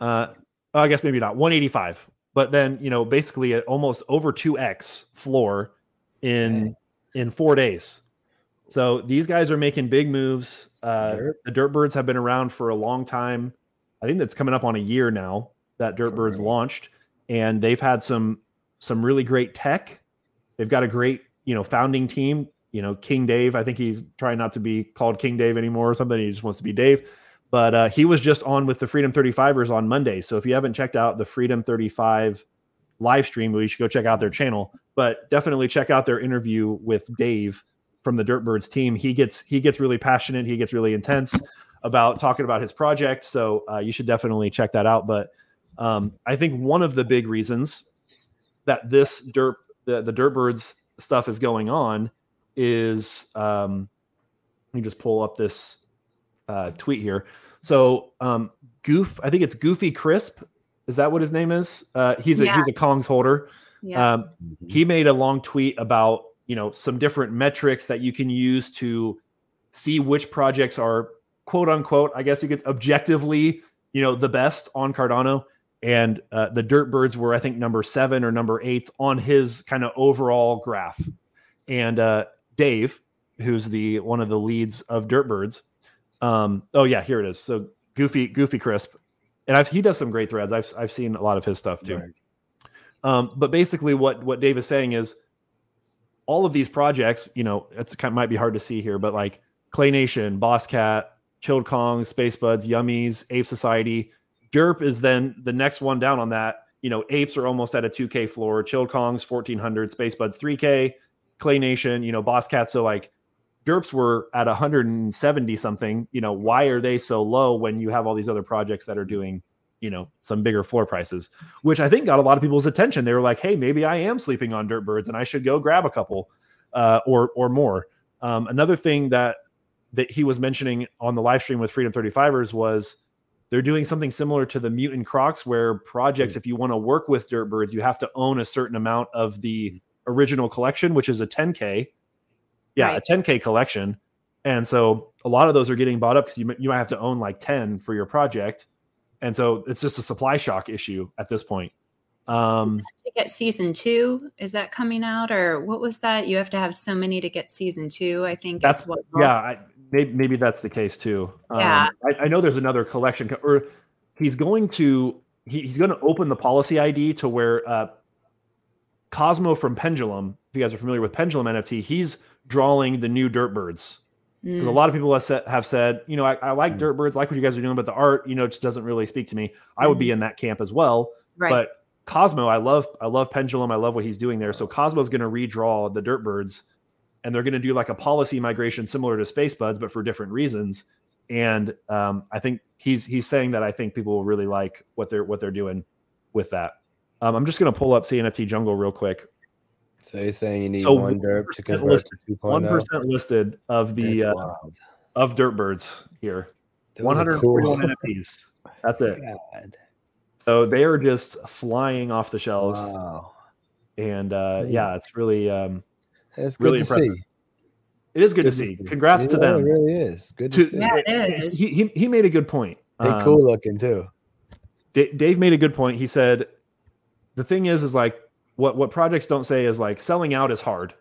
I guess maybe not 185, but then, you know, basically almost over 2x floor in 4 days. So these guys are making big moves. The Derp Birds have been around for a long time. I think that's coming up on a year now that Derp Birds launched, and they've had some really great tech. They've got a great, you know, founding team. You know, King Dave. I think he's trying not to be called King Dave anymore or something. He just wants to be Dave. But he was just on with the Freedom 35ers on Monday. So if you haven't checked out the Freedom 35 live stream, you should go check out their channel. But definitely check out their interview with Dave from the Derp Birds team. He gets really passionate. He gets really intense about talking about his project. So you should definitely check that out. But I think one of the big reasons that this the Derp Birds stuff is going on is let me just pull up this tweet here. So I think it's Goofy Crisp. Is that what his name is? He's a Kongs holder. Yeah. He made a long tweet about, you know, some different metrics that you can use to see which projects are, quote unquote, I guess you could objectively, you know, the best on Cardano. And the Derp Birds were, I think, number 7 or number 8 on his kind of overall graph. And Dave, who's one of the leads of Derp Birds. Here it is. So Goofy Crisp. And he does some great threads. I've seen a lot of his stuff too. Right. But basically what Dave is saying is, all of these projects, you know, might be hard to see here, but like Clay Nation, Boss Cat, Chilled Kongs, Space Buds, Yummies, Ape Society. Derp is then the next one down on that. You know, Apes are almost at a 2K floor. Chilled Kongs, 1,400. Space Buds, 3K. Clay Nation, you know, Boss Cats. So, like, Derps were at 170-something. You know, why are they so low when you have all these other projects that are doing, you know, some bigger floor prices? Which I think got a lot of people's attention. They were like, hey, maybe I am sleeping on Derp Birds and I should go grab a couple or more. Another thing that he was mentioning on the live stream with Freedom 35ers was they're doing something similar to the Mutant Crocs, where projects, if you want to work with Derp Birds, you have to own a certain amount of the original collection, which is a 10K. Yeah, right. A 10K collection. And so a lot of those are getting bought up because you might have to own like 10 for your project. And so it's just a supply shock issue at this point. To get season 2, is that coming out, or what was that? You have to have so many to get season 2. I think that's what. Yeah, maybe that's the case too. Yeah, I know there's another collection, or he's going to open the policy ID to where Cosmo from Pendulum, if you guys are familiar with Pendulum NFT, he's drawing the new Derp Birds. Because a lot of people have said, you know, I like Derp Birds, like what you guys are doing, but the art, you know, just doesn't really speak to me. I would be in that camp as well. Right. But Cosmo, I love Pendulum. I love what he's doing there. So Cosmo's going to redraw the Derp Birds, and they're going to do like a policy migration similar to Space Buds, but for different reasons. And I think he's saying that I think people will really like what they're doing with that. I'm just going to pull up CNFT Jungle real quick. So you're saying you need one Derp to convert listed, to 2.0? 1% listed of the of Derp Birds here. 141 NFTs. That's it. God. So they are just flying off the shelves. Wow. And yeah, it's really really impressive. See. It is good to see. Congrats to them. It really is. Good to see. Yeah, it is. He made a good point. They're cool looking too. Dave made a good point. He said the thing is like, What projects don't say is like selling out is hard,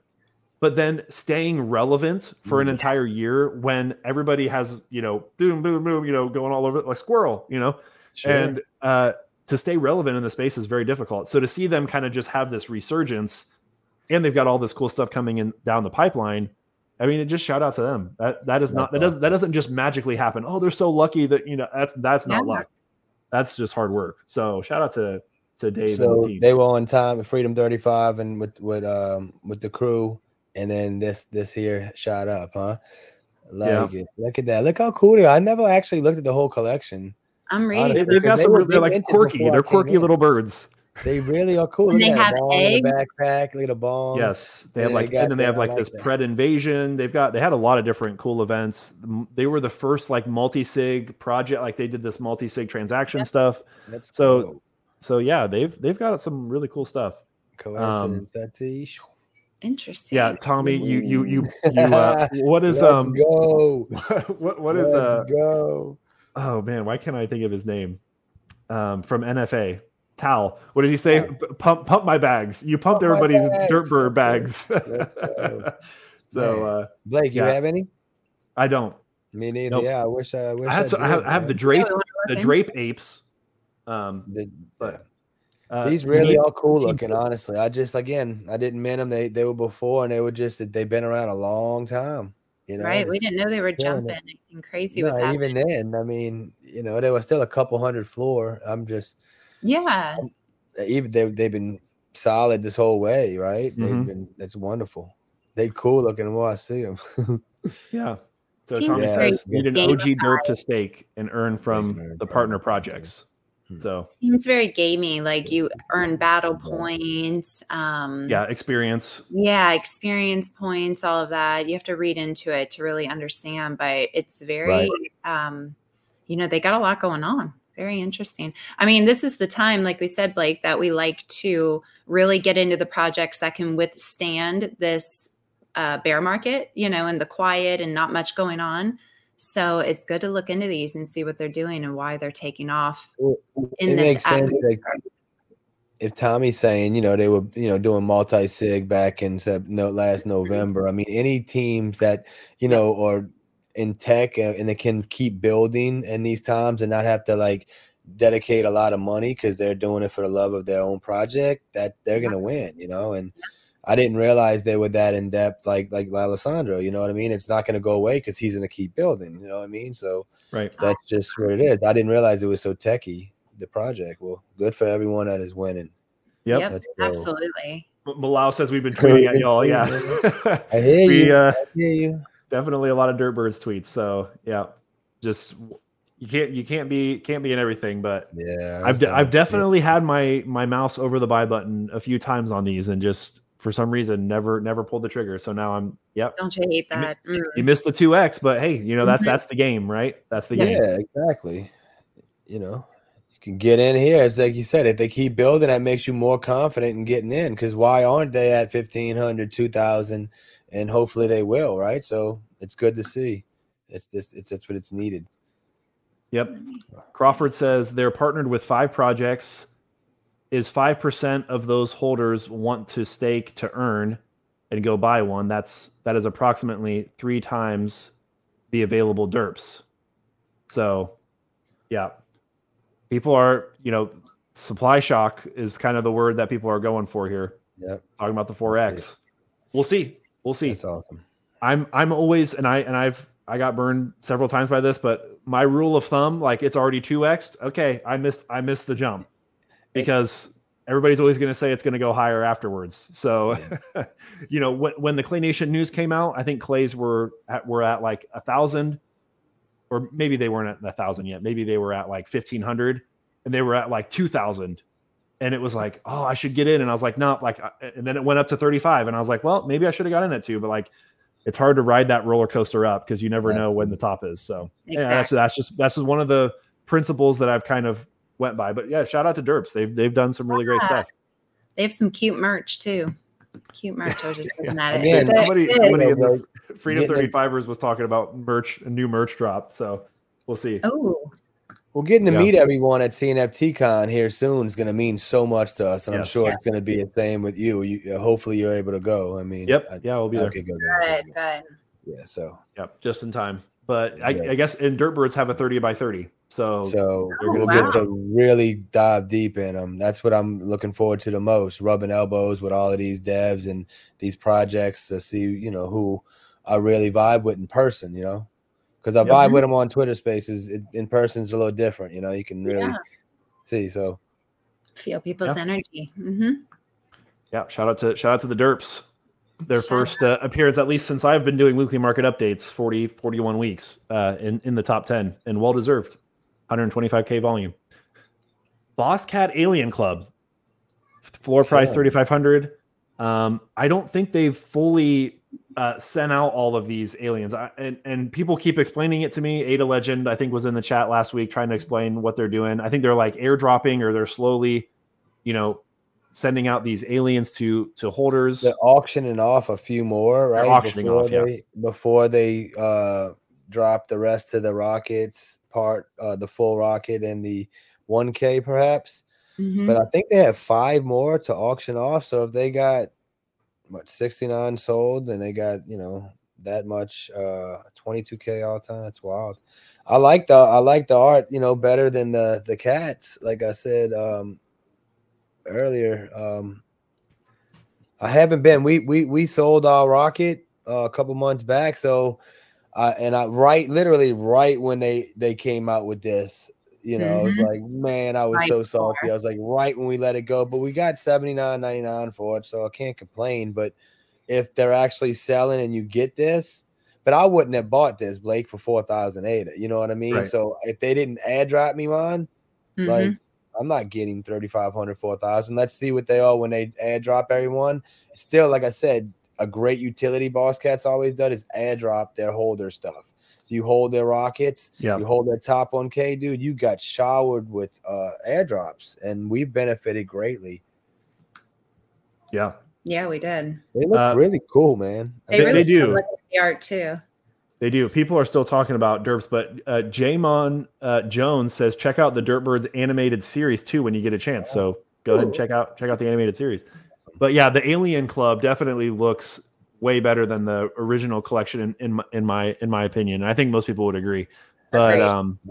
but then staying relevant for an entire year when everybody has, you know, boom, boom, boom, you know, going all over like squirrel, you know, sure. And to stay relevant in the space is very difficult. So to see them kind of just have this resurgence, and they've got all this cool stuff coming in down the pipeline. I mean, it just shout out to them. That doesn't just magically happen. Oh, they're so lucky that, you know, that's not luck. That's just hard work. So shout out to Dave. So they were on time at Freedom 35 and with the crew, and then this here shot up, huh? Like it. Look at that. Look how cool they are. I never actually looked at the whole collection. I'm reading. They've got some. They're like quirky. They're quirky little birds. They really are cool. They have eggs. The backpack. Look at the bomb. Yes, they have like, and then they have like this Pred Invasion. They had a lot of different cool events. They were the first like multi-sig project. Like they did this multi-sig transaction stuff. That's so. So yeah, they've got some really cool stuff. Coincidence, that's interesting. Yeah, Tommy, you what is Let's go. what is go? Oh man, why can't I think of his name? From NFA, Tal. What did he say? Pump my bags. You pumped everybody's Derp Bird bags. So Blake, you have any? I don't. Me neither. Nope. Yeah, I wish. I have the Drape, Apes. These really are cool looking, honestly. I just, again, I didn't mint them. They were before, and they were just, they've been around a long time, you know. Right. We didn't know they were jumping and crazy was happening. Even then, I mean, you know, they were still a couple hundred floor. I'm just, yeah. Even they've been solid this whole way, right? Mm-hmm. It's wonderful. They're cool looking while I see them. Yeah. So Tommy says you need an OG Derp to stake and earn from the partner projects. So seems very gamey, like you earn battle points, experience points, all of that. You have to read into it to really understand, but it's very you know, they got a lot going on. Very interesting. I mean, this is the time, like we said, Blake, that we like to really get into the projects that can withstand this bear market, you know, and the quiet and not much going on. So it's good to look into these and see what they're doing and why they're taking off. It makes sense. Like, if Tommy's saying, you know, they were, you know, doing multi-sig back in last November. I mean, any teams that, you know, are in tech and they can keep building in these times and not have to like dedicate a lot of money because they're doing it for the love of their own project, that they're going to win, you know, and I didn't realize they were that in depth, like Alessandro. You know what I mean? It's not going to go away because he's going to keep building. You know what I mean? So right, that's just what it is. I didn't realize it was so techie, the project. Well, good for everyone that is winning. Yep, absolutely. Malau says we've been tweeting at y'all. Yeah, I hear you. Definitely a lot of Derp Birds tweets. So yeah, just you can't be in everything. But yeah, I've definitely had my mouse over the buy button a few times on these, and just for some reason never pulled the trigger. So now I'm Don't you hate that? You missed the 2x, but hey, you know that's the game, right? That's the game. Yeah, exactly. You know. Can get in here. It's like you said, if they keep building, that makes you more confident in getting in, because why aren't they at 1,500, 2,000? And hopefully they will, right? So it's good to see. It's what it's needed. Yep. Crawford says they're partnered with 5 projects. Is 5% of those holders want to stake to earn and go buy one? That is approximately 3 times the available derps. So, yeah. People are, supply shock is kind of the word that people are going for here. Yeah, talking about the 4x. We'll see. That's awesome. I'm always, and I got burned several times by this, but my rule of thumb, like it's already 2x'd. Okay, I missed the jump because everybody's always going to say it's going to go higher afterwards. So, when the Clay Nation news came out, I think Clays were at like 1,000. Or maybe they weren't at 1,000 yet. Maybe they were at like 1,500, and they were at like 2,000, and it was like, oh, I should get in. And I was like, no, and then it went up to 35, and I was like, well, maybe I should have got in at 2. But like, it's hard to ride that roller coaster up because you never know when the top is. So exactly. Yeah, that's just one of the principles that I've kind of went by. But yeah, shout out to Derps. They've done some really great stuff. They have some cute merch too. Cute merch. I was just looking at it. Again, somebody in the Freedom 35ers was talking about merch, a new merch drop. So we'll see. Oh, we're getting to meet everyone at CNFT Con here soon is going to mean so much to us, and yes, I'm sure it's going to be the same with you. Hopefully, you're able to go. I mean, we'll be there. Good. Yeah, so just in time. But I guess in Derp Birds have a 30x30. So we'll get to really dive deep in them. That's what I'm looking forward to the most, rubbing elbows with all of these devs and these projects to see, who I really vibe with in person, because I vibe with them on Twitter Spaces. In person is a little different, you can really see. So feel people's energy. Mm-hmm. Yeah. Shout out to the Derps. Their first appearance, at least since I've been doing weekly market updates, 41 weeks in the top 10, and well-deserved, 125K volume. Boss Cat Alien Club, floor price 3,500. I don't think they've fully sent out all of these aliens. And people keep explaining it to me. ADA Legend, I think, was in the chat last week trying to explain what they're doing. I think they're like airdropping, or they're slowly, sending out these aliens to holders. They're auctioning off a few more, right? They're auctioning before they drop the rest of the rockets part, the full rocket and the 1K perhaps. Mm-hmm. But I think they have 5 more to auction off. So if they got 69 sold, and they got, that much, 22K all time. It's wild. I like the art, better than the cats. Like I said, earlier, I haven't been. We sold our rocket a couple months back. So, literally right when they came out with this, I was like, man, I was so salty. I was like, right when we let it go, but we got $79.99 for it, so I can't complain. But if they're actually selling and you get this, but I wouldn't have bought this, Blake, for 4,008. You know what I mean? Right. So if they didn't airdrop me mine, like, I'm not getting 3,500, 4,000. Let's see what they are when they airdrop everyone. Still, like I said, a great utility Boss Cat's always done is airdrop their holder stuff. You hold their rockets, you hold their top 1K, dude, you got showered with airdrops, and we benefited greatly. Yeah. Yeah, we did. They look really cool, man. They do. Look at the art, too. They do. People are still talking about derps, but Jamon Jones says, check out the Derp Birds animated series too when you get a chance. So go ahead and check out the animated series. But yeah, the Alien Club definitely looks way better than the original collection in my opinion. I think most people would agree. But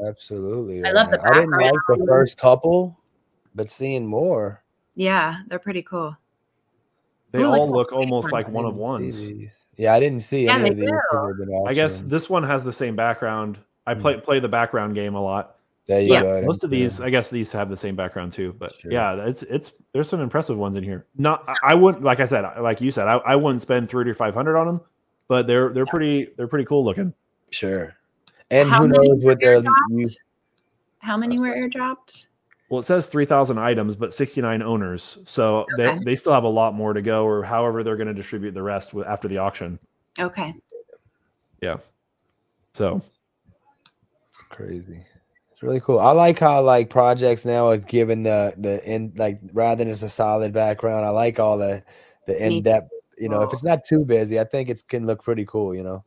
absolutely. I love the background. I didn't like the first couple, but seeing more. Yeah, they're pretty cool. They really all look almost like one of ones. Yeah, I didn't see any of these. I guess this one has the same background. I play the background game a lot. There you go. Most of these, I guess, these have the same background too. But yeah, it's there's some impressive ones in here. Not I wouldn't, like I said, like you said, I wouldn't spend $300 or $500 on them, but they're pretty cool looking. Sure. And who knows what they're used. How many were airdropped? Well, it says 3,000 items, but 69 owners. So they still have a lot more to go, or however they're going to distribute the rest after the auction. Okay. Yeah. So it's crazy. It's really cool. I like how like projects now are given the end, like rather than just a solid background. I like all the in depth. You know, if it's not too busy, I think it can look pretty cool. You know.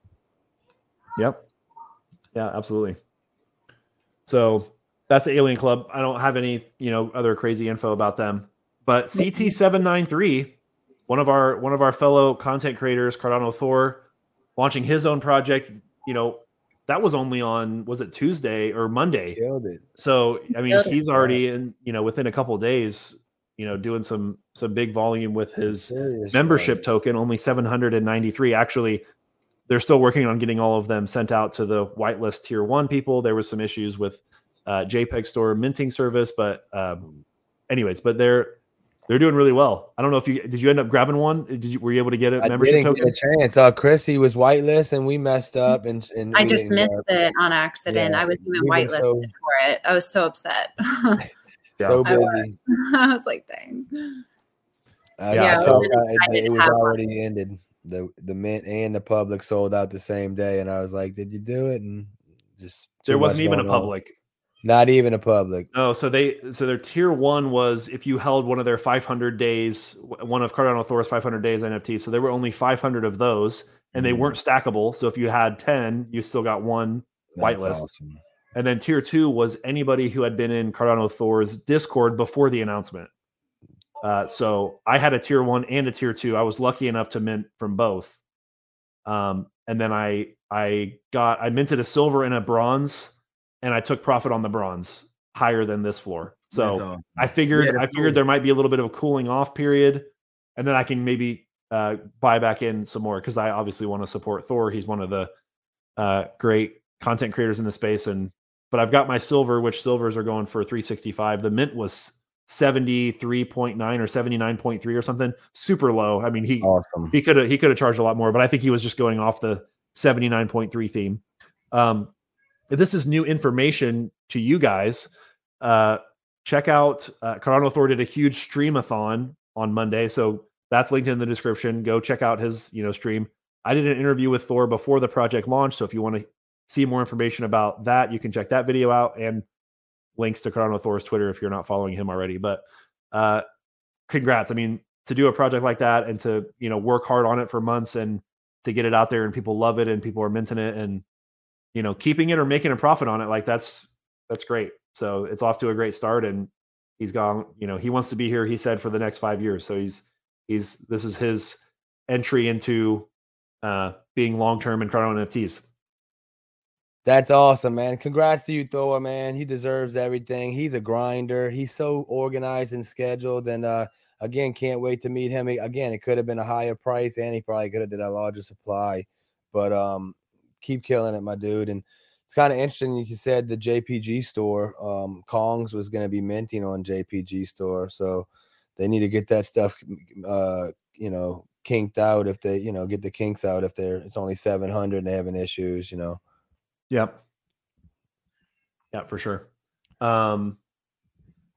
Yep. Yeah. Absolutely. So. That's the Alien Club. I don't have any, other crazy info about them. But CT793, one of our fellow content creators, Cardano Thor, launching his own project. That was only on Tuesday or Monday? Killed it. So I mean, he's already in. Within a couple of days, doing some big volume with his membership token. Only 793. Actually, they're still working on getting all of them sent out to the whitelist tier 1 people. There was some issues with JPEG store minting service, but anyways, but they're doing really well. I don't know if you end up grabbing one. Were you able to get a membership token? I didn't get a chance. Krissy was whitelisted, and we messed up, and I just missed it on accident. Yeah, I was even whitelisted for it. I was so upset. So busy. I was like, dang. It was already ended. The mint and the public sold out the same day, and I was like, did you do it? And just there wasn't even a public. Not even a public. Oh, so their tier 1 was if you held one of their 500 days, one of Cardano Thor's 500 days NFT. So there were only 500 of those, and they weren't stackable. So if you had 10, you still got one whitelist. Awesome. And then tier 2 was anybody who had been in Cardano Thor's Discord before the announcement. So I had a tier 1 and a tier 2. I was lucky enough to mint from both. And then I minted a silver and a bronze. And I took profit on the bronze higher than this floor. So awesome. I figured there might be a little bit of a cooling off period, and then I can maybe buy back in some more, because I obviously want to support Thor. He's one of the great content creators in the space. But I've got my silver, which silvers are going for $365. The mint was 73.9 or 79.3 or something, super low. I mean, he could have charged a lot more, but I think he was just going off the 79.3 theme. If this is new information to you guys, check out Cardano Thor did a huge streamathon on Monday, so that's linked in the description. Go check out his stream. I did an interview with Thor before the project launched, so if you want to see more information about that, you can check that video out, and links to Cardano Thor's Twitter if you're not following him already. But congrats! I mean, to do a project like that and to work hard on it for months and to get it out there and people love it and people are minting it and keeping it or making a profit on it, like that's great. So it's off to a great start, and he's gone. He wants to be here. He said for the next 5 years. So this is his entry into being long term in Cardano NFTs. That's awesome, man. Congrats to you, Thor, man. He deserves everything. He's a grinder. He's so organized and scheduled, and again, can't wait to meet him. Again, it could have been a higher price, and he probably could have did a larger supply, but keep killing it, my dude. And it's kind of interesting. You said the JPG store, Kongs was going to be minting on JPG store. So they need to get that stuff, kinked out if they, get the kinks out if it's only 700 and they're having issues, Yep. Yeah, for sure.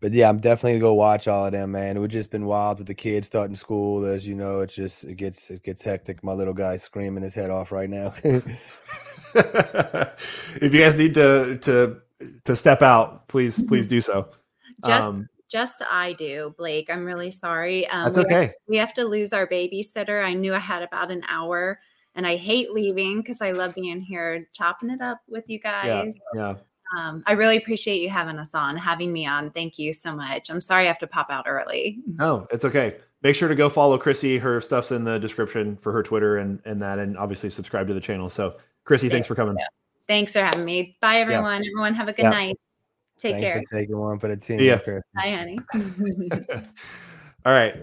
But yeah, I'm definitely going to go watch all of them, man. It's just been wild with the kids starting school. As you know, it gets hectic. My little guy's screaming his head off right now. If you guys need to step out, please do so. Just I do, Blake. I'm really sorry. That's okay. We have to lose our babysitter. I knew I had about an hour, and I hate leaving because I love being here, chopping it up with you guys. Yeah. I really appreciate you having me on. Thank you so much. I'm sorry I have to pop out early. No, it's okay. Make sure to go follow Krissy. Her stuff's in the description for her Twitter and obviously subscribe to the channel. So Krissy, thanks for coming. Thanks for having me. Bye, everyone. Yeah. Everyone have a good night. Take care. Thanks for taking one for the team. Yeah. Bye, honey. All right.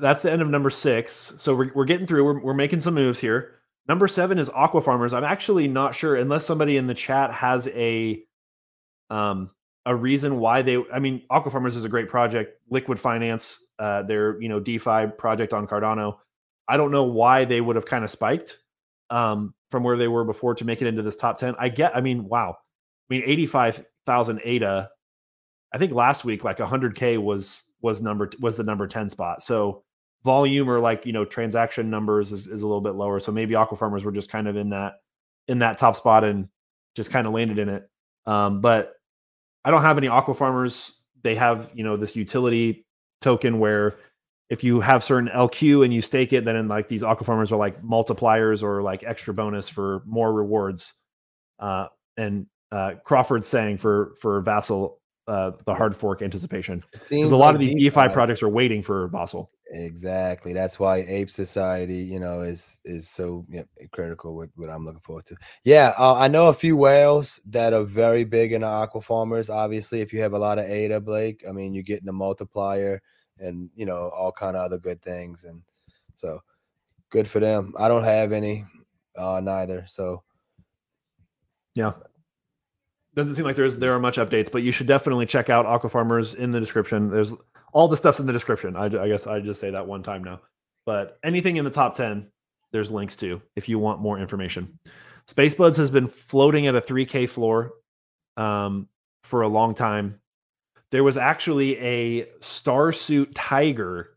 That's the end of number 6. So we're getting through. We're making some moves here. Number 7 is Aqua Farmers. I'm actually not sure unless somebody in the chat has a reason why they. I mean, Aqua Farmers is a great project. Liquid Finance, their DeFi project on Cardano. I don't know why they would have kind of spiked from where they were before to make it into this top 10. Wow. I mean, 85,000 ADA. I think last week like 100K was the number 10 spot. So volume or transaction numbers is a little bit lower. So maybe Aqua Farmers were just kind of in that top spot and just kind of landed in it. But I don't have any Aqua Farmers. They have, this utility token where if you have certain LQ and you stake it, then these Aqua Farmers are like multipliers or like extra bonus for more rewards. And Crawford's saying for Vasil, the hard fork anticipation. Because a lot of these DeFi projects are waiting for Vasil. Exactly. That's why Ape Society, is so critical with what I'm looking forward to. Yeah, I know a few whales that are very big in Aqua Farmers. Obviously, if you have a lot of ADA, Blake, you're getting a multiplier and, all kind of other good things. And so good for them. I don't have any neither. So, yeah. Doesn't seem like there are much updates, but you should definitely check out Aqua Farmers in the description. There's all the stuff's in the description. I guess I just say that one time now, but anything in the top 10, there's links to if you want more information. Space Buds has been floating at a 3K floor for a long time. There was actually a Starsuit Tiger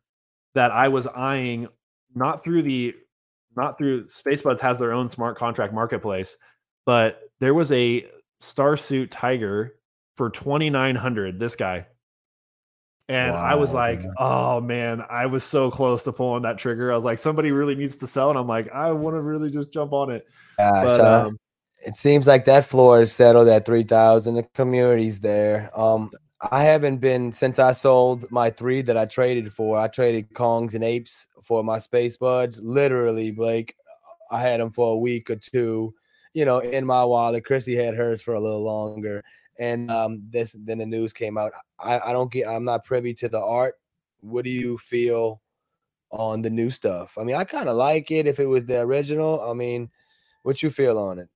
that I was eyeing, not through Space Buds has their own smart contract marketplace, but there was a Starsuit Tiger for 2,900, this guy. And wow. I was like, oh man, I was so close to pulling that trigger. I was like, somebody really needs to sell. And I'm like, I want to really just jump on it. It seems like that floor is settled at 3,000. The community's there. I haven't been, since I sold my 3 that I traded for, I traded Kongs and Apes for my Space Buds. Literally, Blake, I had them for a week or two. In my wallet. Krissy had hers for a little longer. And then the news came out. I'm not privy to the art. What do you feel on the new stuff? I kind of like it if it was the original. What you feel on it?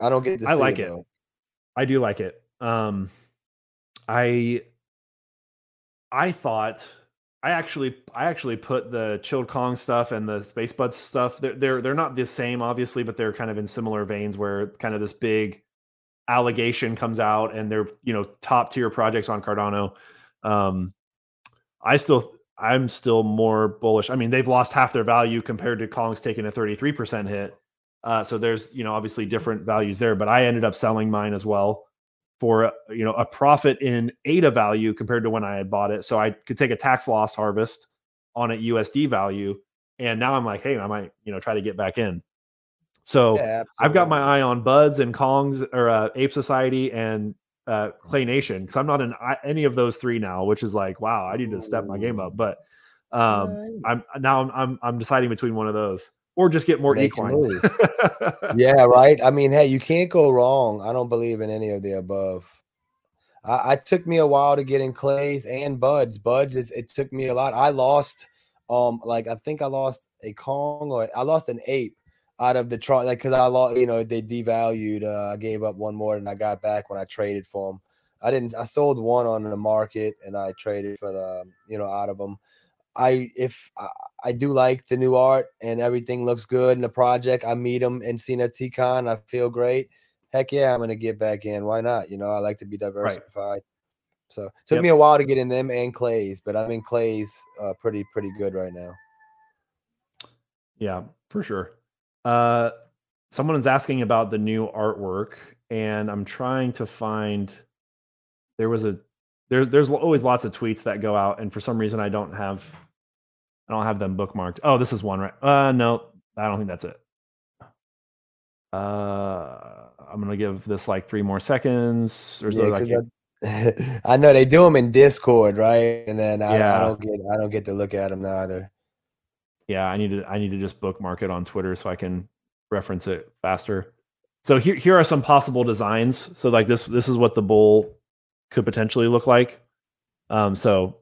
I don't get to see it. I like it. I do like it. I actually put the Chilled Kongs stuff and the Space Buds stuff. They're not the same, obviously, but they're kind of in similar veins where kind of this big allegation comes out and they're top tier projects on Cardano. I'm still more bullish. They've lost half their value compared to Kongs taking a 33% hit. So there's obviously different values there. But I ended up selling mine as well for a profit in ADA value compared to when I had bought it. So I could take a tax loss harvest on a USD value. And now I'm like, hey, I might, try to get back in. So yeah, I've got my eye on Buds and Kongs or Ape Society and Clay Nation. Cause I'm not in any of those 3 now, which is like, wow, I need to step my game up. But I'm deciding between one of those. Or just get more Equine. Yeah, right. Hey, you can't go wrong. I don't believe in any of the above. I took me a while to get in Clays and Buds. It took me a lot. I lost, I think I lost a Kong or I lost an Ape out of the trunk, because I lost. They devalued. I gave up one more than I got back when I traded for them. I sold one on the market and I traded for the out of them. I do like the new art and everything looks good in the project. I meet them in CNFT Con. I feel great. Heck yeah, I'm going to get back in. Why not? I like to be diversified. Right. So it took me a while to get in them and Clays, but I'm in Clays pretty good right now. Yeah, for sure. Someone is asking about the new artwork and I'm trying to find there's always lots of tweets that go out, and for some reason I don't have them bookmarked. Oh, this is one, right? No, I don't think that's it. I'm gonna give this 3 more seconds or so. I know they do them in Discord, right? And then I don't get to look at them now either. Yeah, I need to just bookmark it on Twitter so I can reference it faster. So here are some possible designs. So this is what the bull could potentially look like. So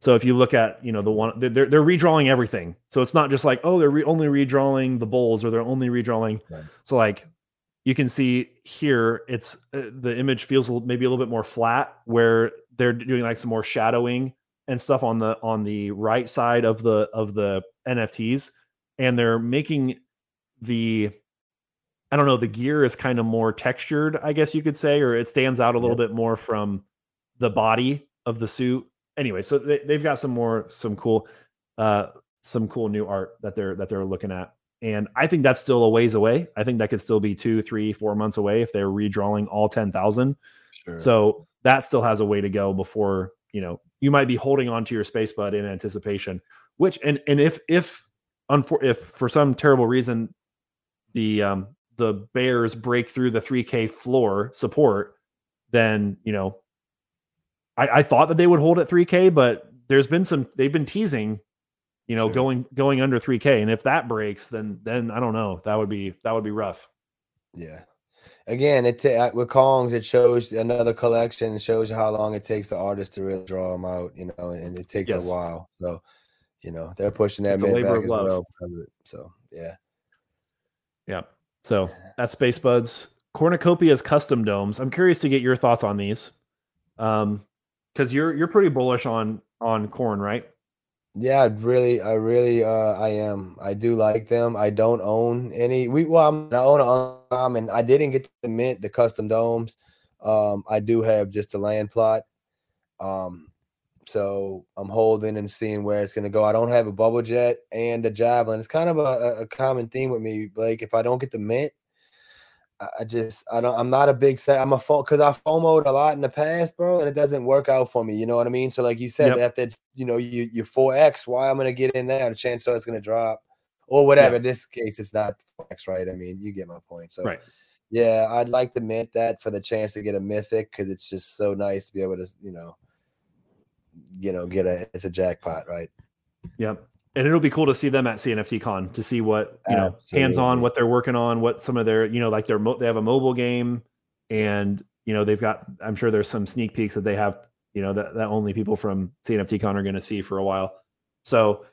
So if you look at, you know, the one they're redrawing everything. So it's not just like, oh, they're only redrawing the bowls, or they're only redrawing. Right. So like you can see here, it's the image feels maybe a little bit more flat, where they're doing like some more shadowing and stuff on the right side of the NFTs, and they're making the gear is kind of more textured, I guess you could say, or it stands out a little bit more from the body of the suit. Anyway, so they've got some cool new art that they're looking at. And I think that's still a ways away. I think that could still be 2, 3, 4 months away if they're redrawing all 10,000. Sure. So that still has a way to go before, you know, you might be holding on to your space bud in anticipation, which, and if for some terrible reason, the bears break through the 3K floor support, then, you know, I thought that they would hold at 3K, but there's been they've been teasing, you know, going under 3K. And if that breaks, then I don't know, that would be rough. Yeah. Again, with Kongs, it shows another collection. It shows how long it takes the artist to really draw them out, you know, and it takes a while. So, you know, they're pushing that mid back as well. So, yeah. Yeah. So that's Space Buds. Cornucopias custom domes. I'm curious to get your thoughts on these. Because you're pretty bullish on corn, right? Yeah, I really I am. I do like them. I don't own any. I own an arm, and I didn't get the mint, the custom domes. I do have just a land plot. So I'm holding and seeing where it's gonna go. I don't have a bubble jet and a javelin. It's kind of a common theme with me, Blake. If I don't get the mint, I'm not a big set. Because I FOMO'd a lot in the past, bro, and it doesn't work out for me. You know what I mean? So like you said, after, you know, you 4X, why I'm going to get in there? The chance so it's going to drop or whatever. Yep. In this case, it's not 4X, right? I mean, you get my point. So yeah, I'd like to mint that for the chance to get a mythic, because it's just so nice to be able to, you know, get it's a jackpot, right? Yep. And it'll be cool to see them at CNFT Con, to see what, you know, hands-on, what they're working on, what some of their, you know, like they have a mobile game, and, you know, they've got, I'm sure there's some sneak peeks that they have, you know, that only people from CNFT Con are going to see for a while. So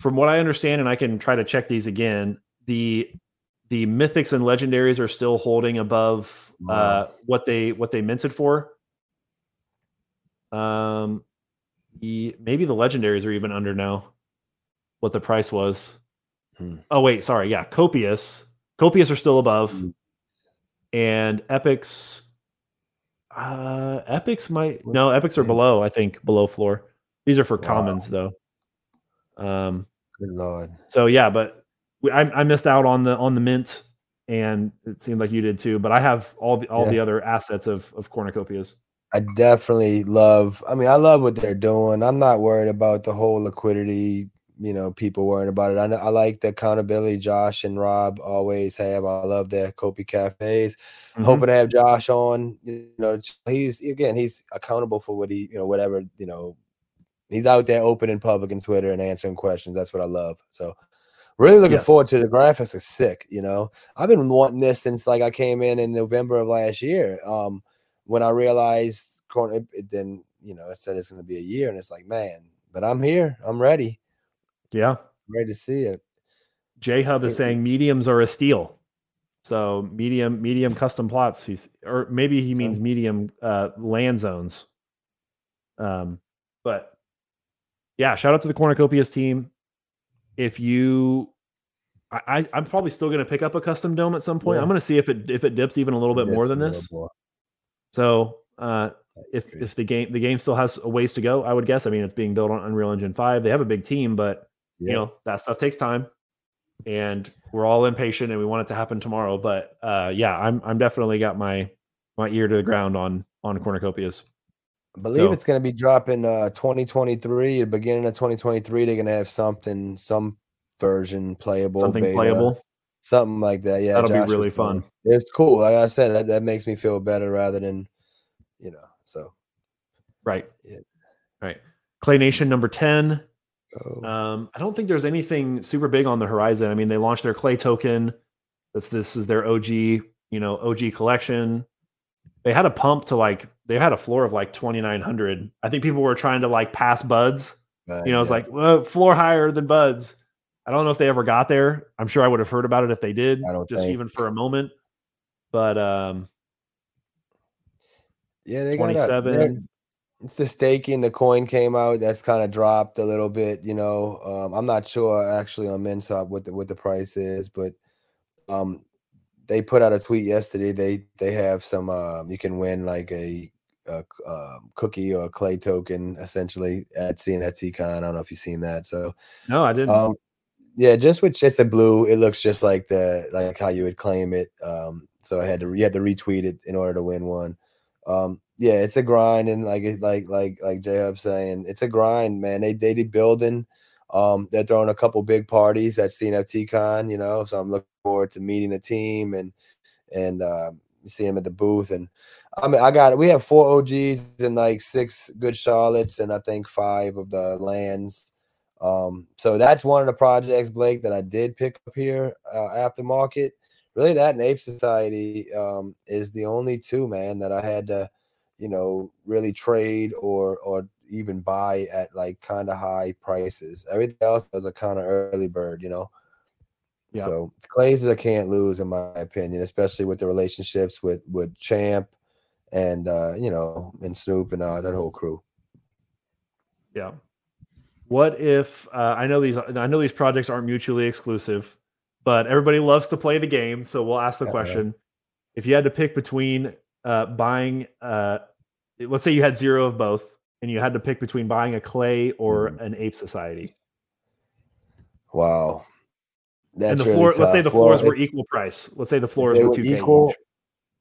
from what I understand, and I can try to check these again, the mythics and legendaries are still holding above what they minted for. Maybe the legendaries are even under now what the price was. Oh wait, sorry. Yeah. Copious are still above, and epics are below, I think, below floor. These are for commons though. Good Lord. So yeah, but I missed out on the mint, and it seemed like you did too, but I have all the other assets of Cornucopias. I definitely love what they're doing. I'm not worried about the whole liquidity, you know, people worrying about it. I know, I like the accountability Josh and Rob always have. I love their Kopi cafes. Mm-hmm. I'm hoping to have Josh on, you know, he's accountable for what he, you know, whatever, you know, he's out there open in public and Twitter and answering questions. That's what I love. So really looking forward to the graphics are sick. You know, I've been wanting this since like I came in November of last year. When I realized then, you know, I said it's going to be a year, and it's like, man, but I'm here. I'm ready. Yeah. Ready to see it. J-Hub is saying mediums are a steal. So medium custom plots. Or maybe he means medium land zones. But yeah, shout out to the Cornucopias team. If you, I'm probably still going to pick up a custom dome at some point. Yeah. I'm going to see if it dips even a little bit more than this. So if the game still has a ways to go, I would guess. I mean, it's being built on Unreal Engine 5. They have a big team, but you know, that stuff takes time, and we're all impatient and we want it to happen tomorrow. But I'm definitely got my ear to the ground on Cornucopias. I believe it's going to be dropping 2023, the beginning of 2023. They're going to have some version playable, something beta. Something like that. Yeah, that'll be really fun. It's cool. Like I said, that makes me feel better rather than, you know, so. Right. Yeah. Right. Clay Nation number 10. I don't think there's anything super big on the horizon. I mean, they launched their Clay token. This is their OG collection. they had a pump to like, they had a floor of like 2,900. I think people were trying to like pass Buds. It's like, well, floor higher than Buds. I don't know if they ever got there. I'm sure I would have heard about it if they did, even for a moment. But they got 27. It's the staking. The coin came out. That's kind of dropped a little bit. You know, I'm not sure actually on MinSwap what the price is, but they put out a tweet yesterday. They have some. You can win like a cookie or a clay token essentially at CNFT Con. I don't know if you've seen that. So no, I didn't. Just with just the blue, it looks just like how you would claim it. So you had to retweet it in order to win one. It's a grind, and like J-Hub's saying, it's a grind, man. They be building. They're throwing a couple big parties at CNFT Con, you know. So I'm looking forward to meeting the team and see him at the booth. And I mean, we have 4 OGs and like 6 good Charlottes, and I think 5 of the lands. So that's one of the projects, Blake, that I did pick up here aftermarket. Really, that and Ape Society is the only 2, man, that I had to, you know, really trade or even buy at like kind of high prices. Everything else was a kind of early bird, you know. Yeah. So Clay's I can't lose in my opinion, especially with the relationships with Champ and and Snoop and that whole crew. Yeah. What if I know these projects aren't mutually exclusive, but everybody loves to play the game. So we'll ask the question. If you had to pick between buying, let's say you had 0 of both, and you had to pick between buying a Clay or an Ape Society. Wow. That's really tough. Let's say the floors were equal price. Let's say the floors were equal.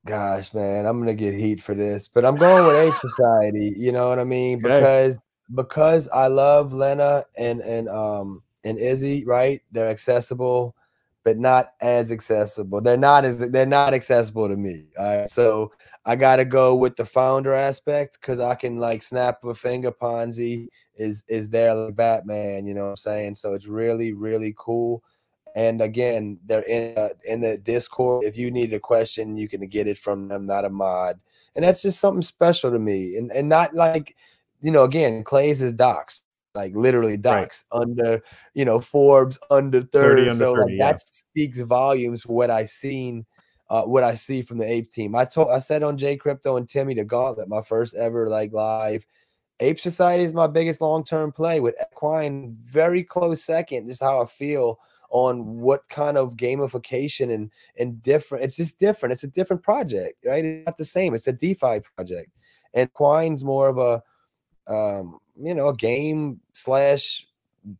Gosh, man, I'm going to get heat for this, but I'm going with Ape Society. You know what I mean? Because I love Lena and Izzy, right? They're accessible. But not as accessible. They're not accessible to me. All right. So I gotta go with the founder aspect because I can like snap a finger. Ponzi is there like Batman, you know what I'm saying? So it's really, really cool. And again, they're in the Discord. If you need a question, you can get it from them, not a mod. And that's just something special to me. And not like, you know, again, Clay's is docs. Like literally docs under, Forbes under 30. That speaks volumes for what I seen, what I see from the Ape team. I said on J Crypto and Timmy the Gauntlet, my first ever like live. Ape Society is my biggest long-term play with Equine, very close second. Just how I feel on what kind of gamification and different. It's just different. It's a different project, right? It's not the same. It's a DeFi project, and Equine's more of a. A game /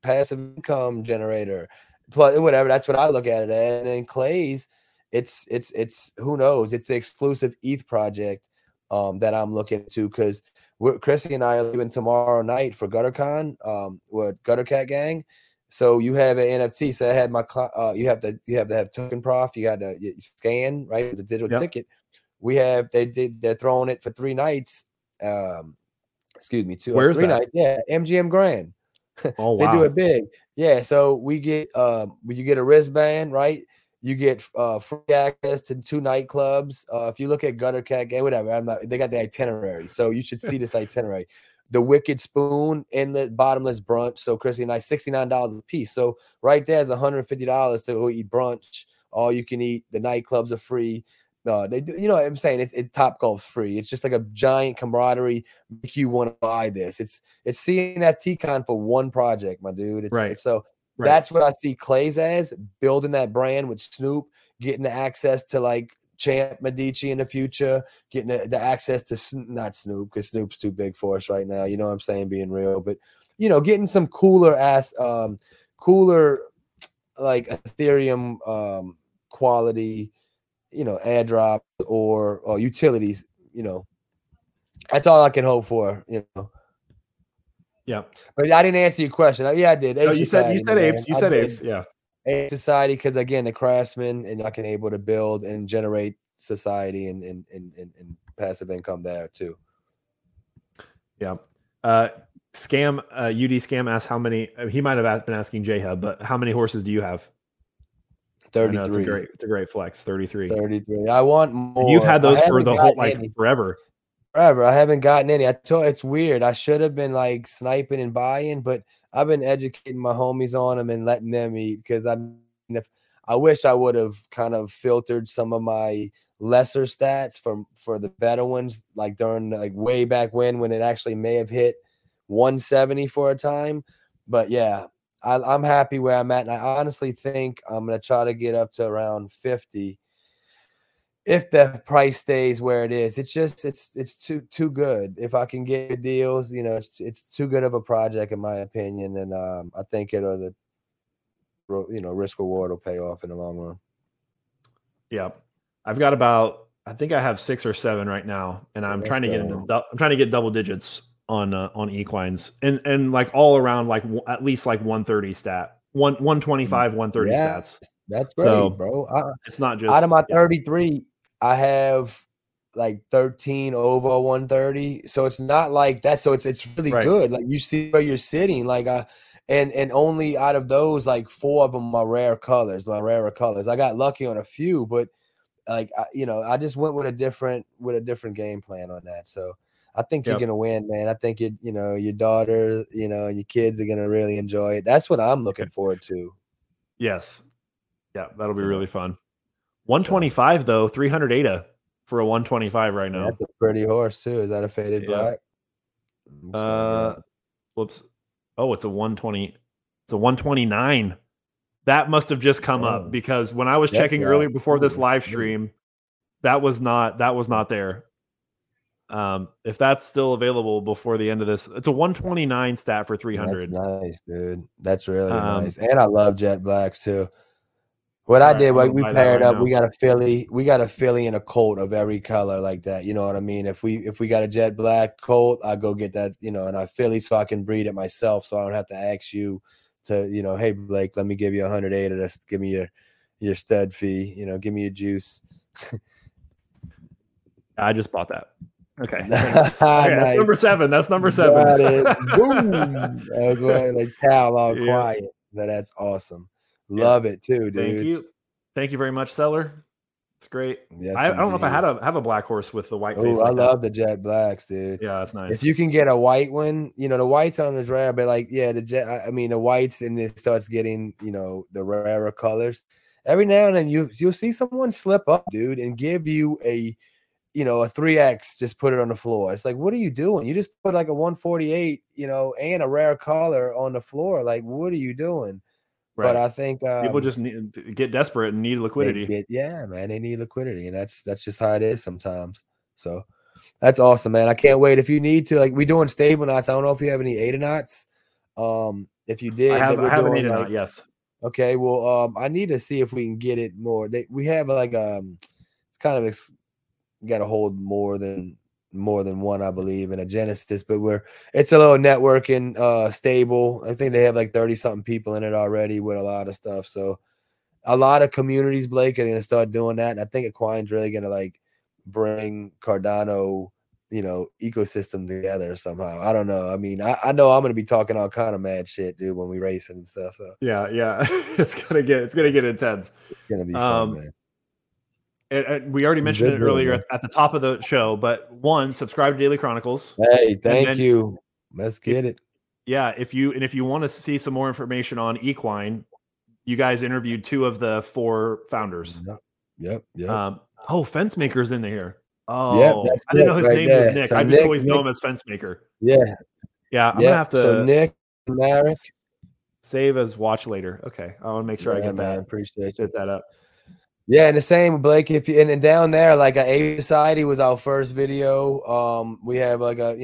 passive income generator, plus whatever. That's what I look at it as. And then Clay's, it's who knows? It's the exclusive ETH project that I'm looking to because Krissy and I are leaving tomorrow night for GutterCon with GutterCat Gang. So you have an NFT. So I had my you have to have token prof. You got to scan right the digital ticket. They're throwing it for 3 nights. Excuse me, 2 or 3 nights. Yeah, MGM Grand. Oh, wow. They do it big. Yeah, so we get you get a wristband, right? You get free access to 2 nightclubs. If you look at GutterCat Gang, whatever, they got the itinerary, so you should see this itinerary. The Wicked Spoon and the Bottomless Brunch. So Krissy and I, $69 a piece. So right there is $150 to go eat brunch. All you can eat. The nightclubs are free. They do, you know what I'm saying? Topgolf's free. It's just like a giant camaraderie. Make you want to buy this. It's CNFT Con for one project, my dude. That's what I see Clay's as, building that brand with Snoop, getting the access to like Champ Medici in the future, getting the access to not Snoop because Snoop's too big for us right now. You know what I'm saying? Being real, but getting some cooler like Ethereum quality. Airdrop or utilities, that's all I can hope for, Yeah. But I didn't answer your question. Yeah, I did. You said apes. Yeah. Ape Society, because again, the craftsmen and I can able to build and generate society and passive income there too. Yeah. Scam asked how many, he might have been asking J Hub, but how many horses do you have? 33. Know, it's a great flex. 33. 33. I want more. And you've had those for the whole forever. Forever. I haven't gotten any. It's weird. I should have been like sniping and buying, but I've been educating my homies on them and letting them eat because I wish I would have kind of filtered some of my lesser stats for the better ones, like during like way back when it actually may have hit 170 for a time. But yeah, I'm happy where I'm at, and I honestly think I'm gonna try to get up to around 50. If the price stays where it is, it's just it's too good. If I can get deals, you know, it's too good of a project in my opinion, and I think it'll risk reward will pay off in the long run. Yeah, I've got about I think I have 6 or 7 right now, and I'm trying to get double digits on equines and like all around like at least like 130 stat, 125, 130 stats. That's great, so, bro. It's not just out of my 33. Yeah. I have like 13 over 130, so it's not like that. So it's really good. Like you see where you're sitting. Like and only out of those, like 4 of them are rare colors. My rarer colors. I got lucky on a few, but like I just went with a different game plan on that. So I think you're gonna win, man. I think your daughter, your kids are gonna really enjoy it. That's what I'm looking forward to. Yes. Yeah, that'll be really fun. 125 though, 300 ADA for a 125 right now. That's a pretty horse too. Is that a faded black? Whoops. Oh, it's a 120. It's a 129. That must have just come up because when I was checking earlier before this live stream, that was not there. If that's still available before the end of this, it's a 129 stat for 300. That's nice, dude. That's really nice. And I love jet blacks too. What I did, like we paired up. We got a Philly and a Colt of every color like that. You know what I mean? If we got a jet black Colt, I go get that. And I Philly so I can breed it myself, so I don't have to ask you to. Hey Blake, let me give you 108 or just give me your stud fee. Give me your juice. I just bought that. Okay, nice. That's number 7. That's number 7. Got it. Boom. I was like Cal all quiet. So that's awesome. Love it too, dude. Thank you very much, seller. It's great. Yes, I don't know if I have a black horse with the white face. I love the jet blacks, dude. Yeah, that's nice. If you can get a white one, the whites on is rare, but like the whites, and it starts getting the rarer colors. Every now and then you'll see someone slip up, dude, and give you a a 3x, just put it on the floor. It's like, what are you doing? You just put like a 148, and a rare color on the floor. Like, what are you doing? Right. But I think people just get desperate and need liquidity. They need liquidity, and that's just how it is sometimes. So that's awesome, man. I can't wait. If you need to, like, we're doing stable knots. I don't know if you have any ADA knots. If you did, I have an ADA knot. Yes. Okay. Well, I need to see if we can get it more. We have like it's kind of got to hold more than one, I believe, in a Genesis, but it's a little networking stable. I think they have like 30 something people in it already with a lot of stuff. So a lot of communities, Blake, are gonna start doing that. And I think Equine's really gonna like bring Cardano, ecosystem together somehow. I don't know. I mean, I know I'm gonna be talking all kind of mad shit, dude, when we racing and stuff. So yeah. it's gonna get intense. It's gonna be fun, man. We already mentioned it earlier at the top of the show, but 1, subscribe to Daily Chronicles. Hey, thank you. Let's get it. Yeah, if you want to see some more information on Equine, you guys interviewed 2 of the 4 founders. Yep. Fence Maker's in here. Oh, yep, I didn't know his name was Nick. So I just always know him as Fence Maker. Yeah. I'm gonna have to. So Nick, Marek, save as watch later. Okay, I want to make sure I get that. I appreciate that up. Yeah, and the same with Blake. If you and down there, like Ape Society was our first video. We have like a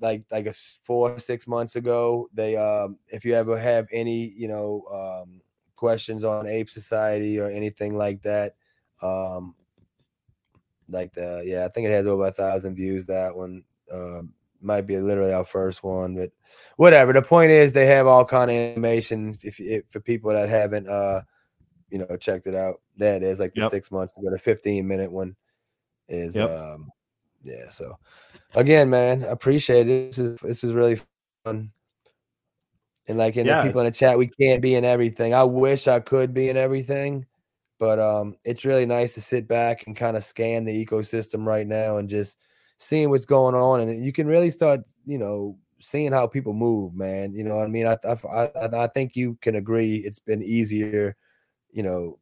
like a 4 or 6 months ago. They if you ever have any questions on Ape Society or anything like that, I think it has over 1,000 views. That one might be literally our first one, but whatever. The point is, they have all kind of animation if for people that haven't checked it out. That is like the 6 months ago. The 15-minute one is So again, man, appreciate it. This is really fun. And like the people in the chat, we can't be in everything. I wish I could be in everything. But it's really nice to sit back and kind of scan the ecosystem right now and just seeing what's going on. And you can really start, you know, seeing how people move, man. You know what I mean? I think you can agree it's been easier, you know,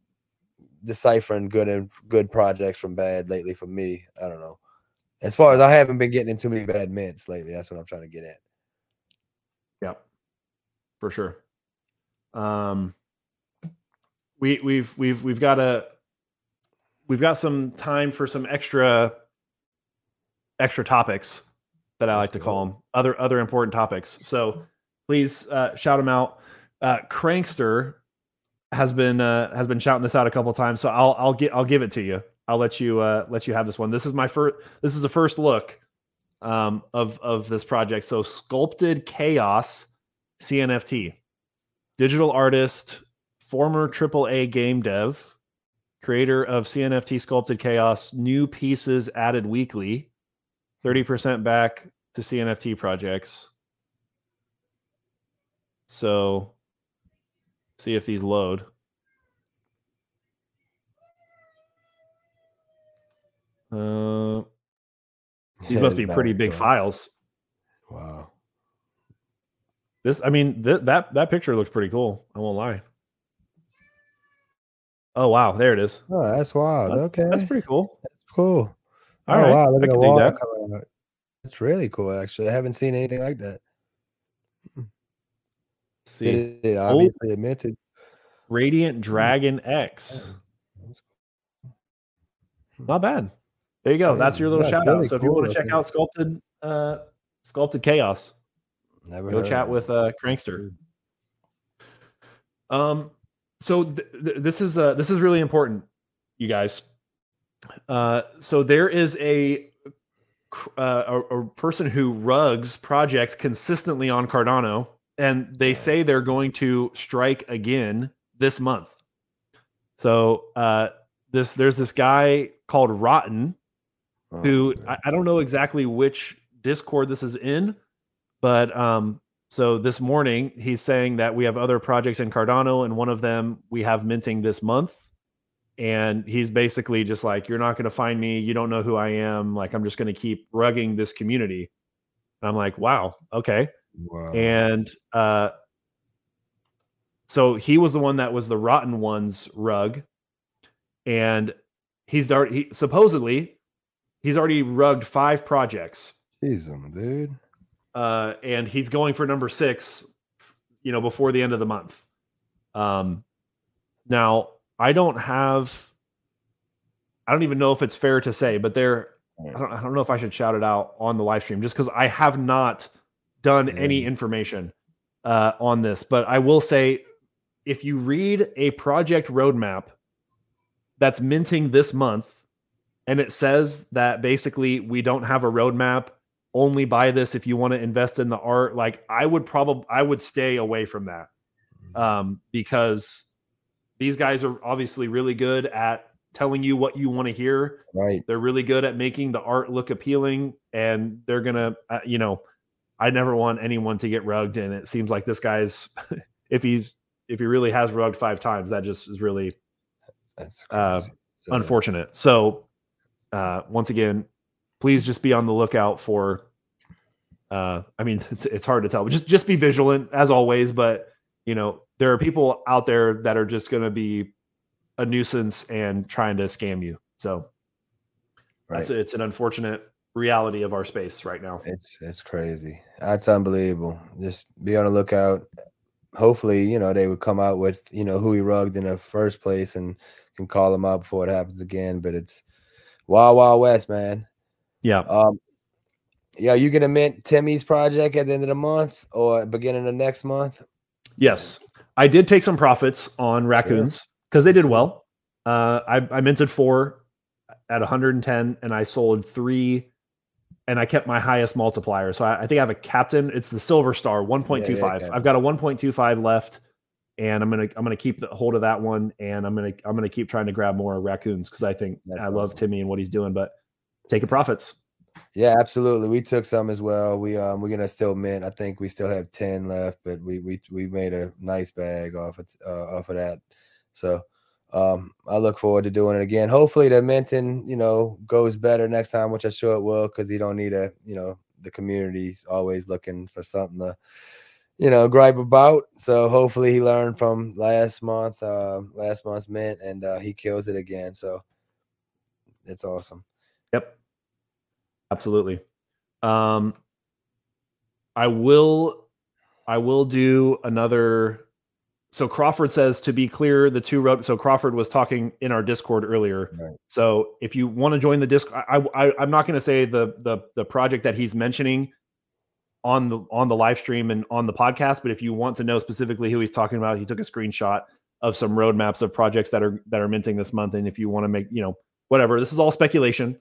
deciphering good projects from bad lately for me. I don't know. As far as I haven't been getting in too many bad mints lately, that's what I'm trying to get at. Yeah, for sure. We've got some time for some extra topics that I like to call them, other important topics. So please shout them out. Crankster has been shouting this out a couple of times, so I'll give it to you. I'll let you have this one. This is my first. This is the first look of this project. So Sculpted Chaos, CNFT, digital artist, former AAA game dev, creator of CNFT Sculpted Chaos. New pieces added weekly. 30% back to CNFT projects. So, see if these load. These must be pretty big files. Wow. That picture looks pretty cool. I won't lie. Oh, wow. There it is. Oh, that's wild. Okay. That's pretty cool. That's cool. All right. Wow, look at the wall coming out. That's really cool, actually. I haven't seen anything like that. See, it obviously admitted. Radiant Dragon X. Not bad. There you go. That's your little shout out. So if you want to check out Sculpted Chaos, go chat with Crankster. So this is really important, you guys. So there is a person who rugs projects consistently on Cardano, and they say they're going to strike again this month. So there's this guy called Rotten, who I don't know exactly which Discord this is in, but so this morning he's saying that we have other projects in Cardano, and one of them we have minting this month. And he's basically just like, you're not going to find me. You don't know who I am. Like, I'm just going to keep rugging this community. And I'm like, wow. Okay. Wow. And so he was the one that was the Rotten Ones rug. And he's already rugged 5 projects. Jeez, dude. And he's going for number 6, you know, before the end of the month. Now, I don't even know if it's fair to say, but I don't know if I should shout it out on the live stream just because I have not done any information on this. But I will say, if you read a project roadmap that's minting this month, and it says that basically we don't have a roadmap, only buy this if you want to invest in the art, like I would stay away from that because these guys are obviously really good at telling you what you want to hear. Right. They're really good at making the art look appealing, and they're going to, you know, I never want anyone to get rugged. And it seems like this guy's, if he really has rugged 5 times, that just is really unfortunate. So once again, please just be on the lookout for, it's hard to tell, but just be vigilant as always. But you know, there are people out there that are just going to be a nuisance and trying to scam you. So it's an unfortunate reality of our space right now. It's crazy. That's unbelievable. Just be on the lookout. Hopefully, you know, they would come out with, you know, who he rugged in the first place and can call him out before it happens again. But it's wild, wild west, man. Yeah. Yeah. You gonna mint Timmy's project at the end of the month or beginning of next month? Yes. I did take some profits on raccoons because they did well. I minted 4 at 110, and I sold 3, and I kept my highest multiplier. So I think I have a captain. It's the Silver Star 1.25. I've got a 1.25 left, and I'm gonna keep the hold of that one, and I'm gonna keep trying to grab more raccoons because I think I love Timmy and what he's doing. But taking profits. Yeah, absolutely. We took some as well. We we're gonna still mint. I think we still have 10 left, but we made a nice bag off of that. So I look forward to doing it again. Hopefully the minting, you know, goes better next time, which I'm sure it will, because you don't need a, you know, the community's always looking for something to, you know, gripe about. So hopefully he learned from last month's mint, and he kills it again. So it's awesome. Yep. Absolutely. I will do another. So Crawford says, to be clear, the two road. So Crawford was talking in our Discord earlier. Right. So if you want to join the disc, I'm not going to say the project that he's mentioning on the live stream and on the podcast, but if you want to know specifically who he's talking about, he took a screenshot of some roadmaps of projects that are minting this month. And if you want to make, you know, whatever, this is all speculation,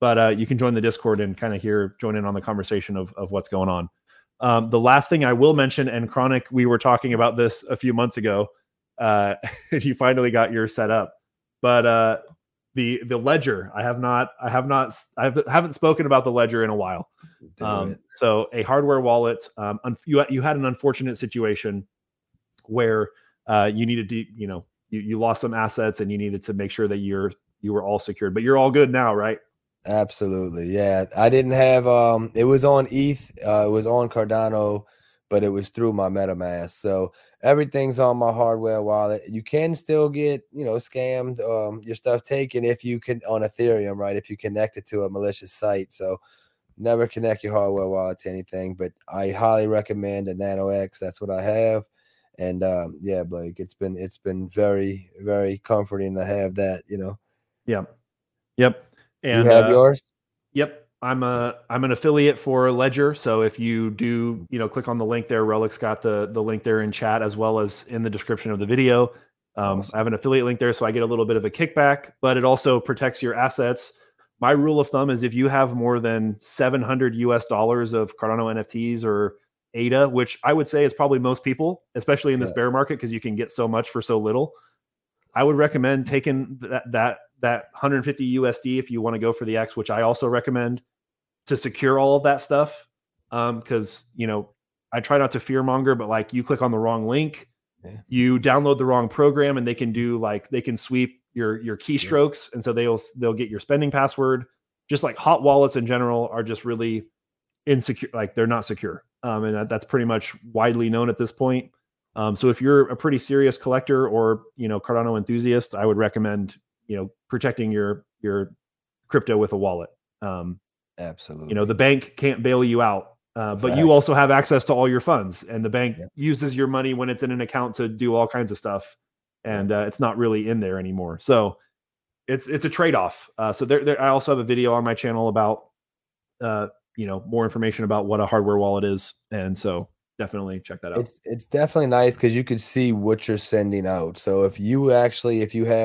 but you can join the Discord and kind of join in on the conversation of what's going on. The last thing I will mention, and Chronic, we were talking about this a few months ago. You finally got your set up, but the ledger, I haven't spoken about the ledger in a while. So a hardware wallet. You had an unfortunate situation where you needed to, you know, you lost some assets and you needed to make sure that you were all secured, but you're all good now, right? Absolutely. Yeah. I didn't have, it was on ETH, it was on Cardano, but it was through my MetaMask. So everything's on my hardware wallet. You can still get, you know, scammed, your stuff taken if you can on Ethereum, right? If you connect it to a malicious site. So never connect your hardware wallet to anything, but I highly recommend a Nano X. That's what I have. And, yeah, Blake, it's been very, very comforting to have that, you know? Yeah. Yep. And, you have yours? Yep. I'm an affiliate for Ledger. So if you do, you know, click on the link there, Relic's got the link there in chat as well as in the description of the video. Awesome. I have an affiliate link there, so I get a little bit of a kickback, but it also protects your assets. My rule of thumb is if you have more than $700 of Cardano NFTs or ADA, which I would say is probably most people, especially in this bear market, because you can get so much for so little. I would recommend taking that $150 USD if you want to go for the X, which I also recommend, to secure all of that stuff. Because, you know, I try not to fearmonger, but like you click on the wrong link, you download the wrong program, and they can sweep your keystrokes, and so they'll get your spending password. Just like hot wallets in general are just really insecure, like they're not secure, and that's pretty much widely known at this point. So if you're a pretty serious collector or, you know, Cardano enthusiast, I would recommend, you know, protecting your crypto with a wallet. Absolutely. You know, the bank can't bail you out, but you also have access to all your funds, and the bank uses your money when it's in an account to do all kinds of stuff. And it's not really in there anymore. So it's a trade-off. So there, I also have a video on my channel about, you know, more information about what a hardware wallet is. And so definitely check that out. It's definitely nice because you could see what you're sending out. So if you have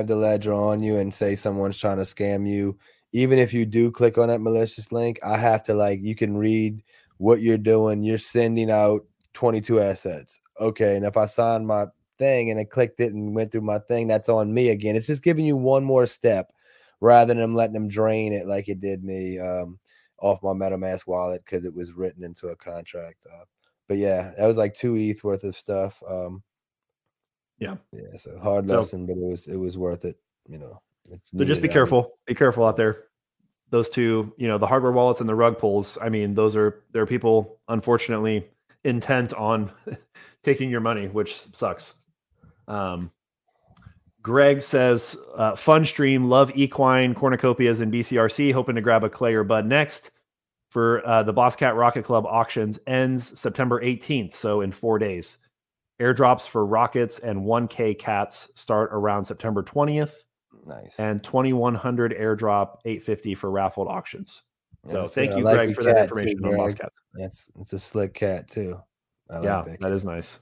the ledger on you and say someone's trying to scam you, even if you do click on that malicious link, I have to, like, you can read what you're doing. You're sending out 22 assets. Okay. And if I signed my thing and I clicked it and went through my thing, that's on me again. It's just giving you one more step rather than letting them drain it like it did me off my MetaMask wallet because it was written into a contract. But yeah, that was like 2 ETH worth of stuff. Yeah. So hard lesson, but it was worth it. You know. So just be careful. Be careful out there. Those two, you know, the hardware wallets and the rug pulls. I mean, there are people unfortunately intent on taking your money, which sucks. Greg says, fun stream. Love Equine, Cornucopias, and BCRC. Hoping to grab a Clay or Bud next. For the Boss Cat Rocket Club auctions ends September 18th, so in 4 days. Airdrops for Rockets and 1K Cats start around September 20th. Nice. And 2100 airdrop, 850 for raffled auctions. So thank you, Greg, for that information on Boss Cats. It's a slick cat too. Yeah, that is nice.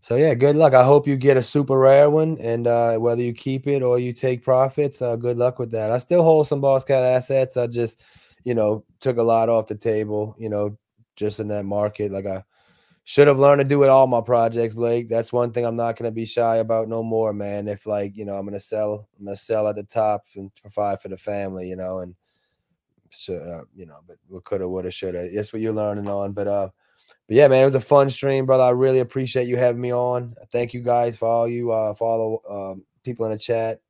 So yeah, good luck. I hope you get a super rare one, and whether you keep it or you take profits, good luck with that. I still hold some Boss Cat assets. I just, you know, took a lot off the table, you know, just in that market. Like, I should have learned to do it all my projects, Blake. That's one thing I'm not going to be shy about no more, man. If, like, you know, I'm going to sell at the top and provide for the family, you know, and so, you know, but we coulda, woulda, shoulda. That's what you're learning on. But yeah, man, it was a fun stream, brother. I really appreciate you having me on. Thank you guys for all you follow people in the chat.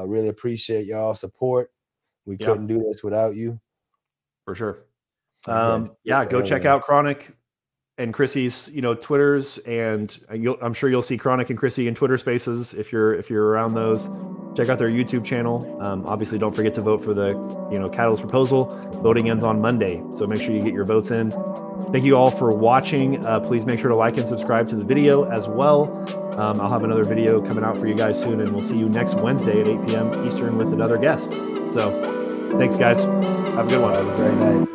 Really appreciate y'all support. We couldn't do this without you. For sure. Yeah, go check out Chronic and Krissy's, Twitters, and I'm sure you'll see Chronic and Krissy in Twitter spaces if you're around those. Check out their YouTube channel. Obviously, don't forget to vote for the Catalyst proposal. Voting ends on Monday, so make sure you get your votes in. Thank you all for watching. Please make sure to like and subscribe to the video as well. I'll have another video coming out for you guys soon, and we'll see you next Wednesday at 8 p.m. Eastern with another guest. So thanks, guys. Have a good one. Have a great night.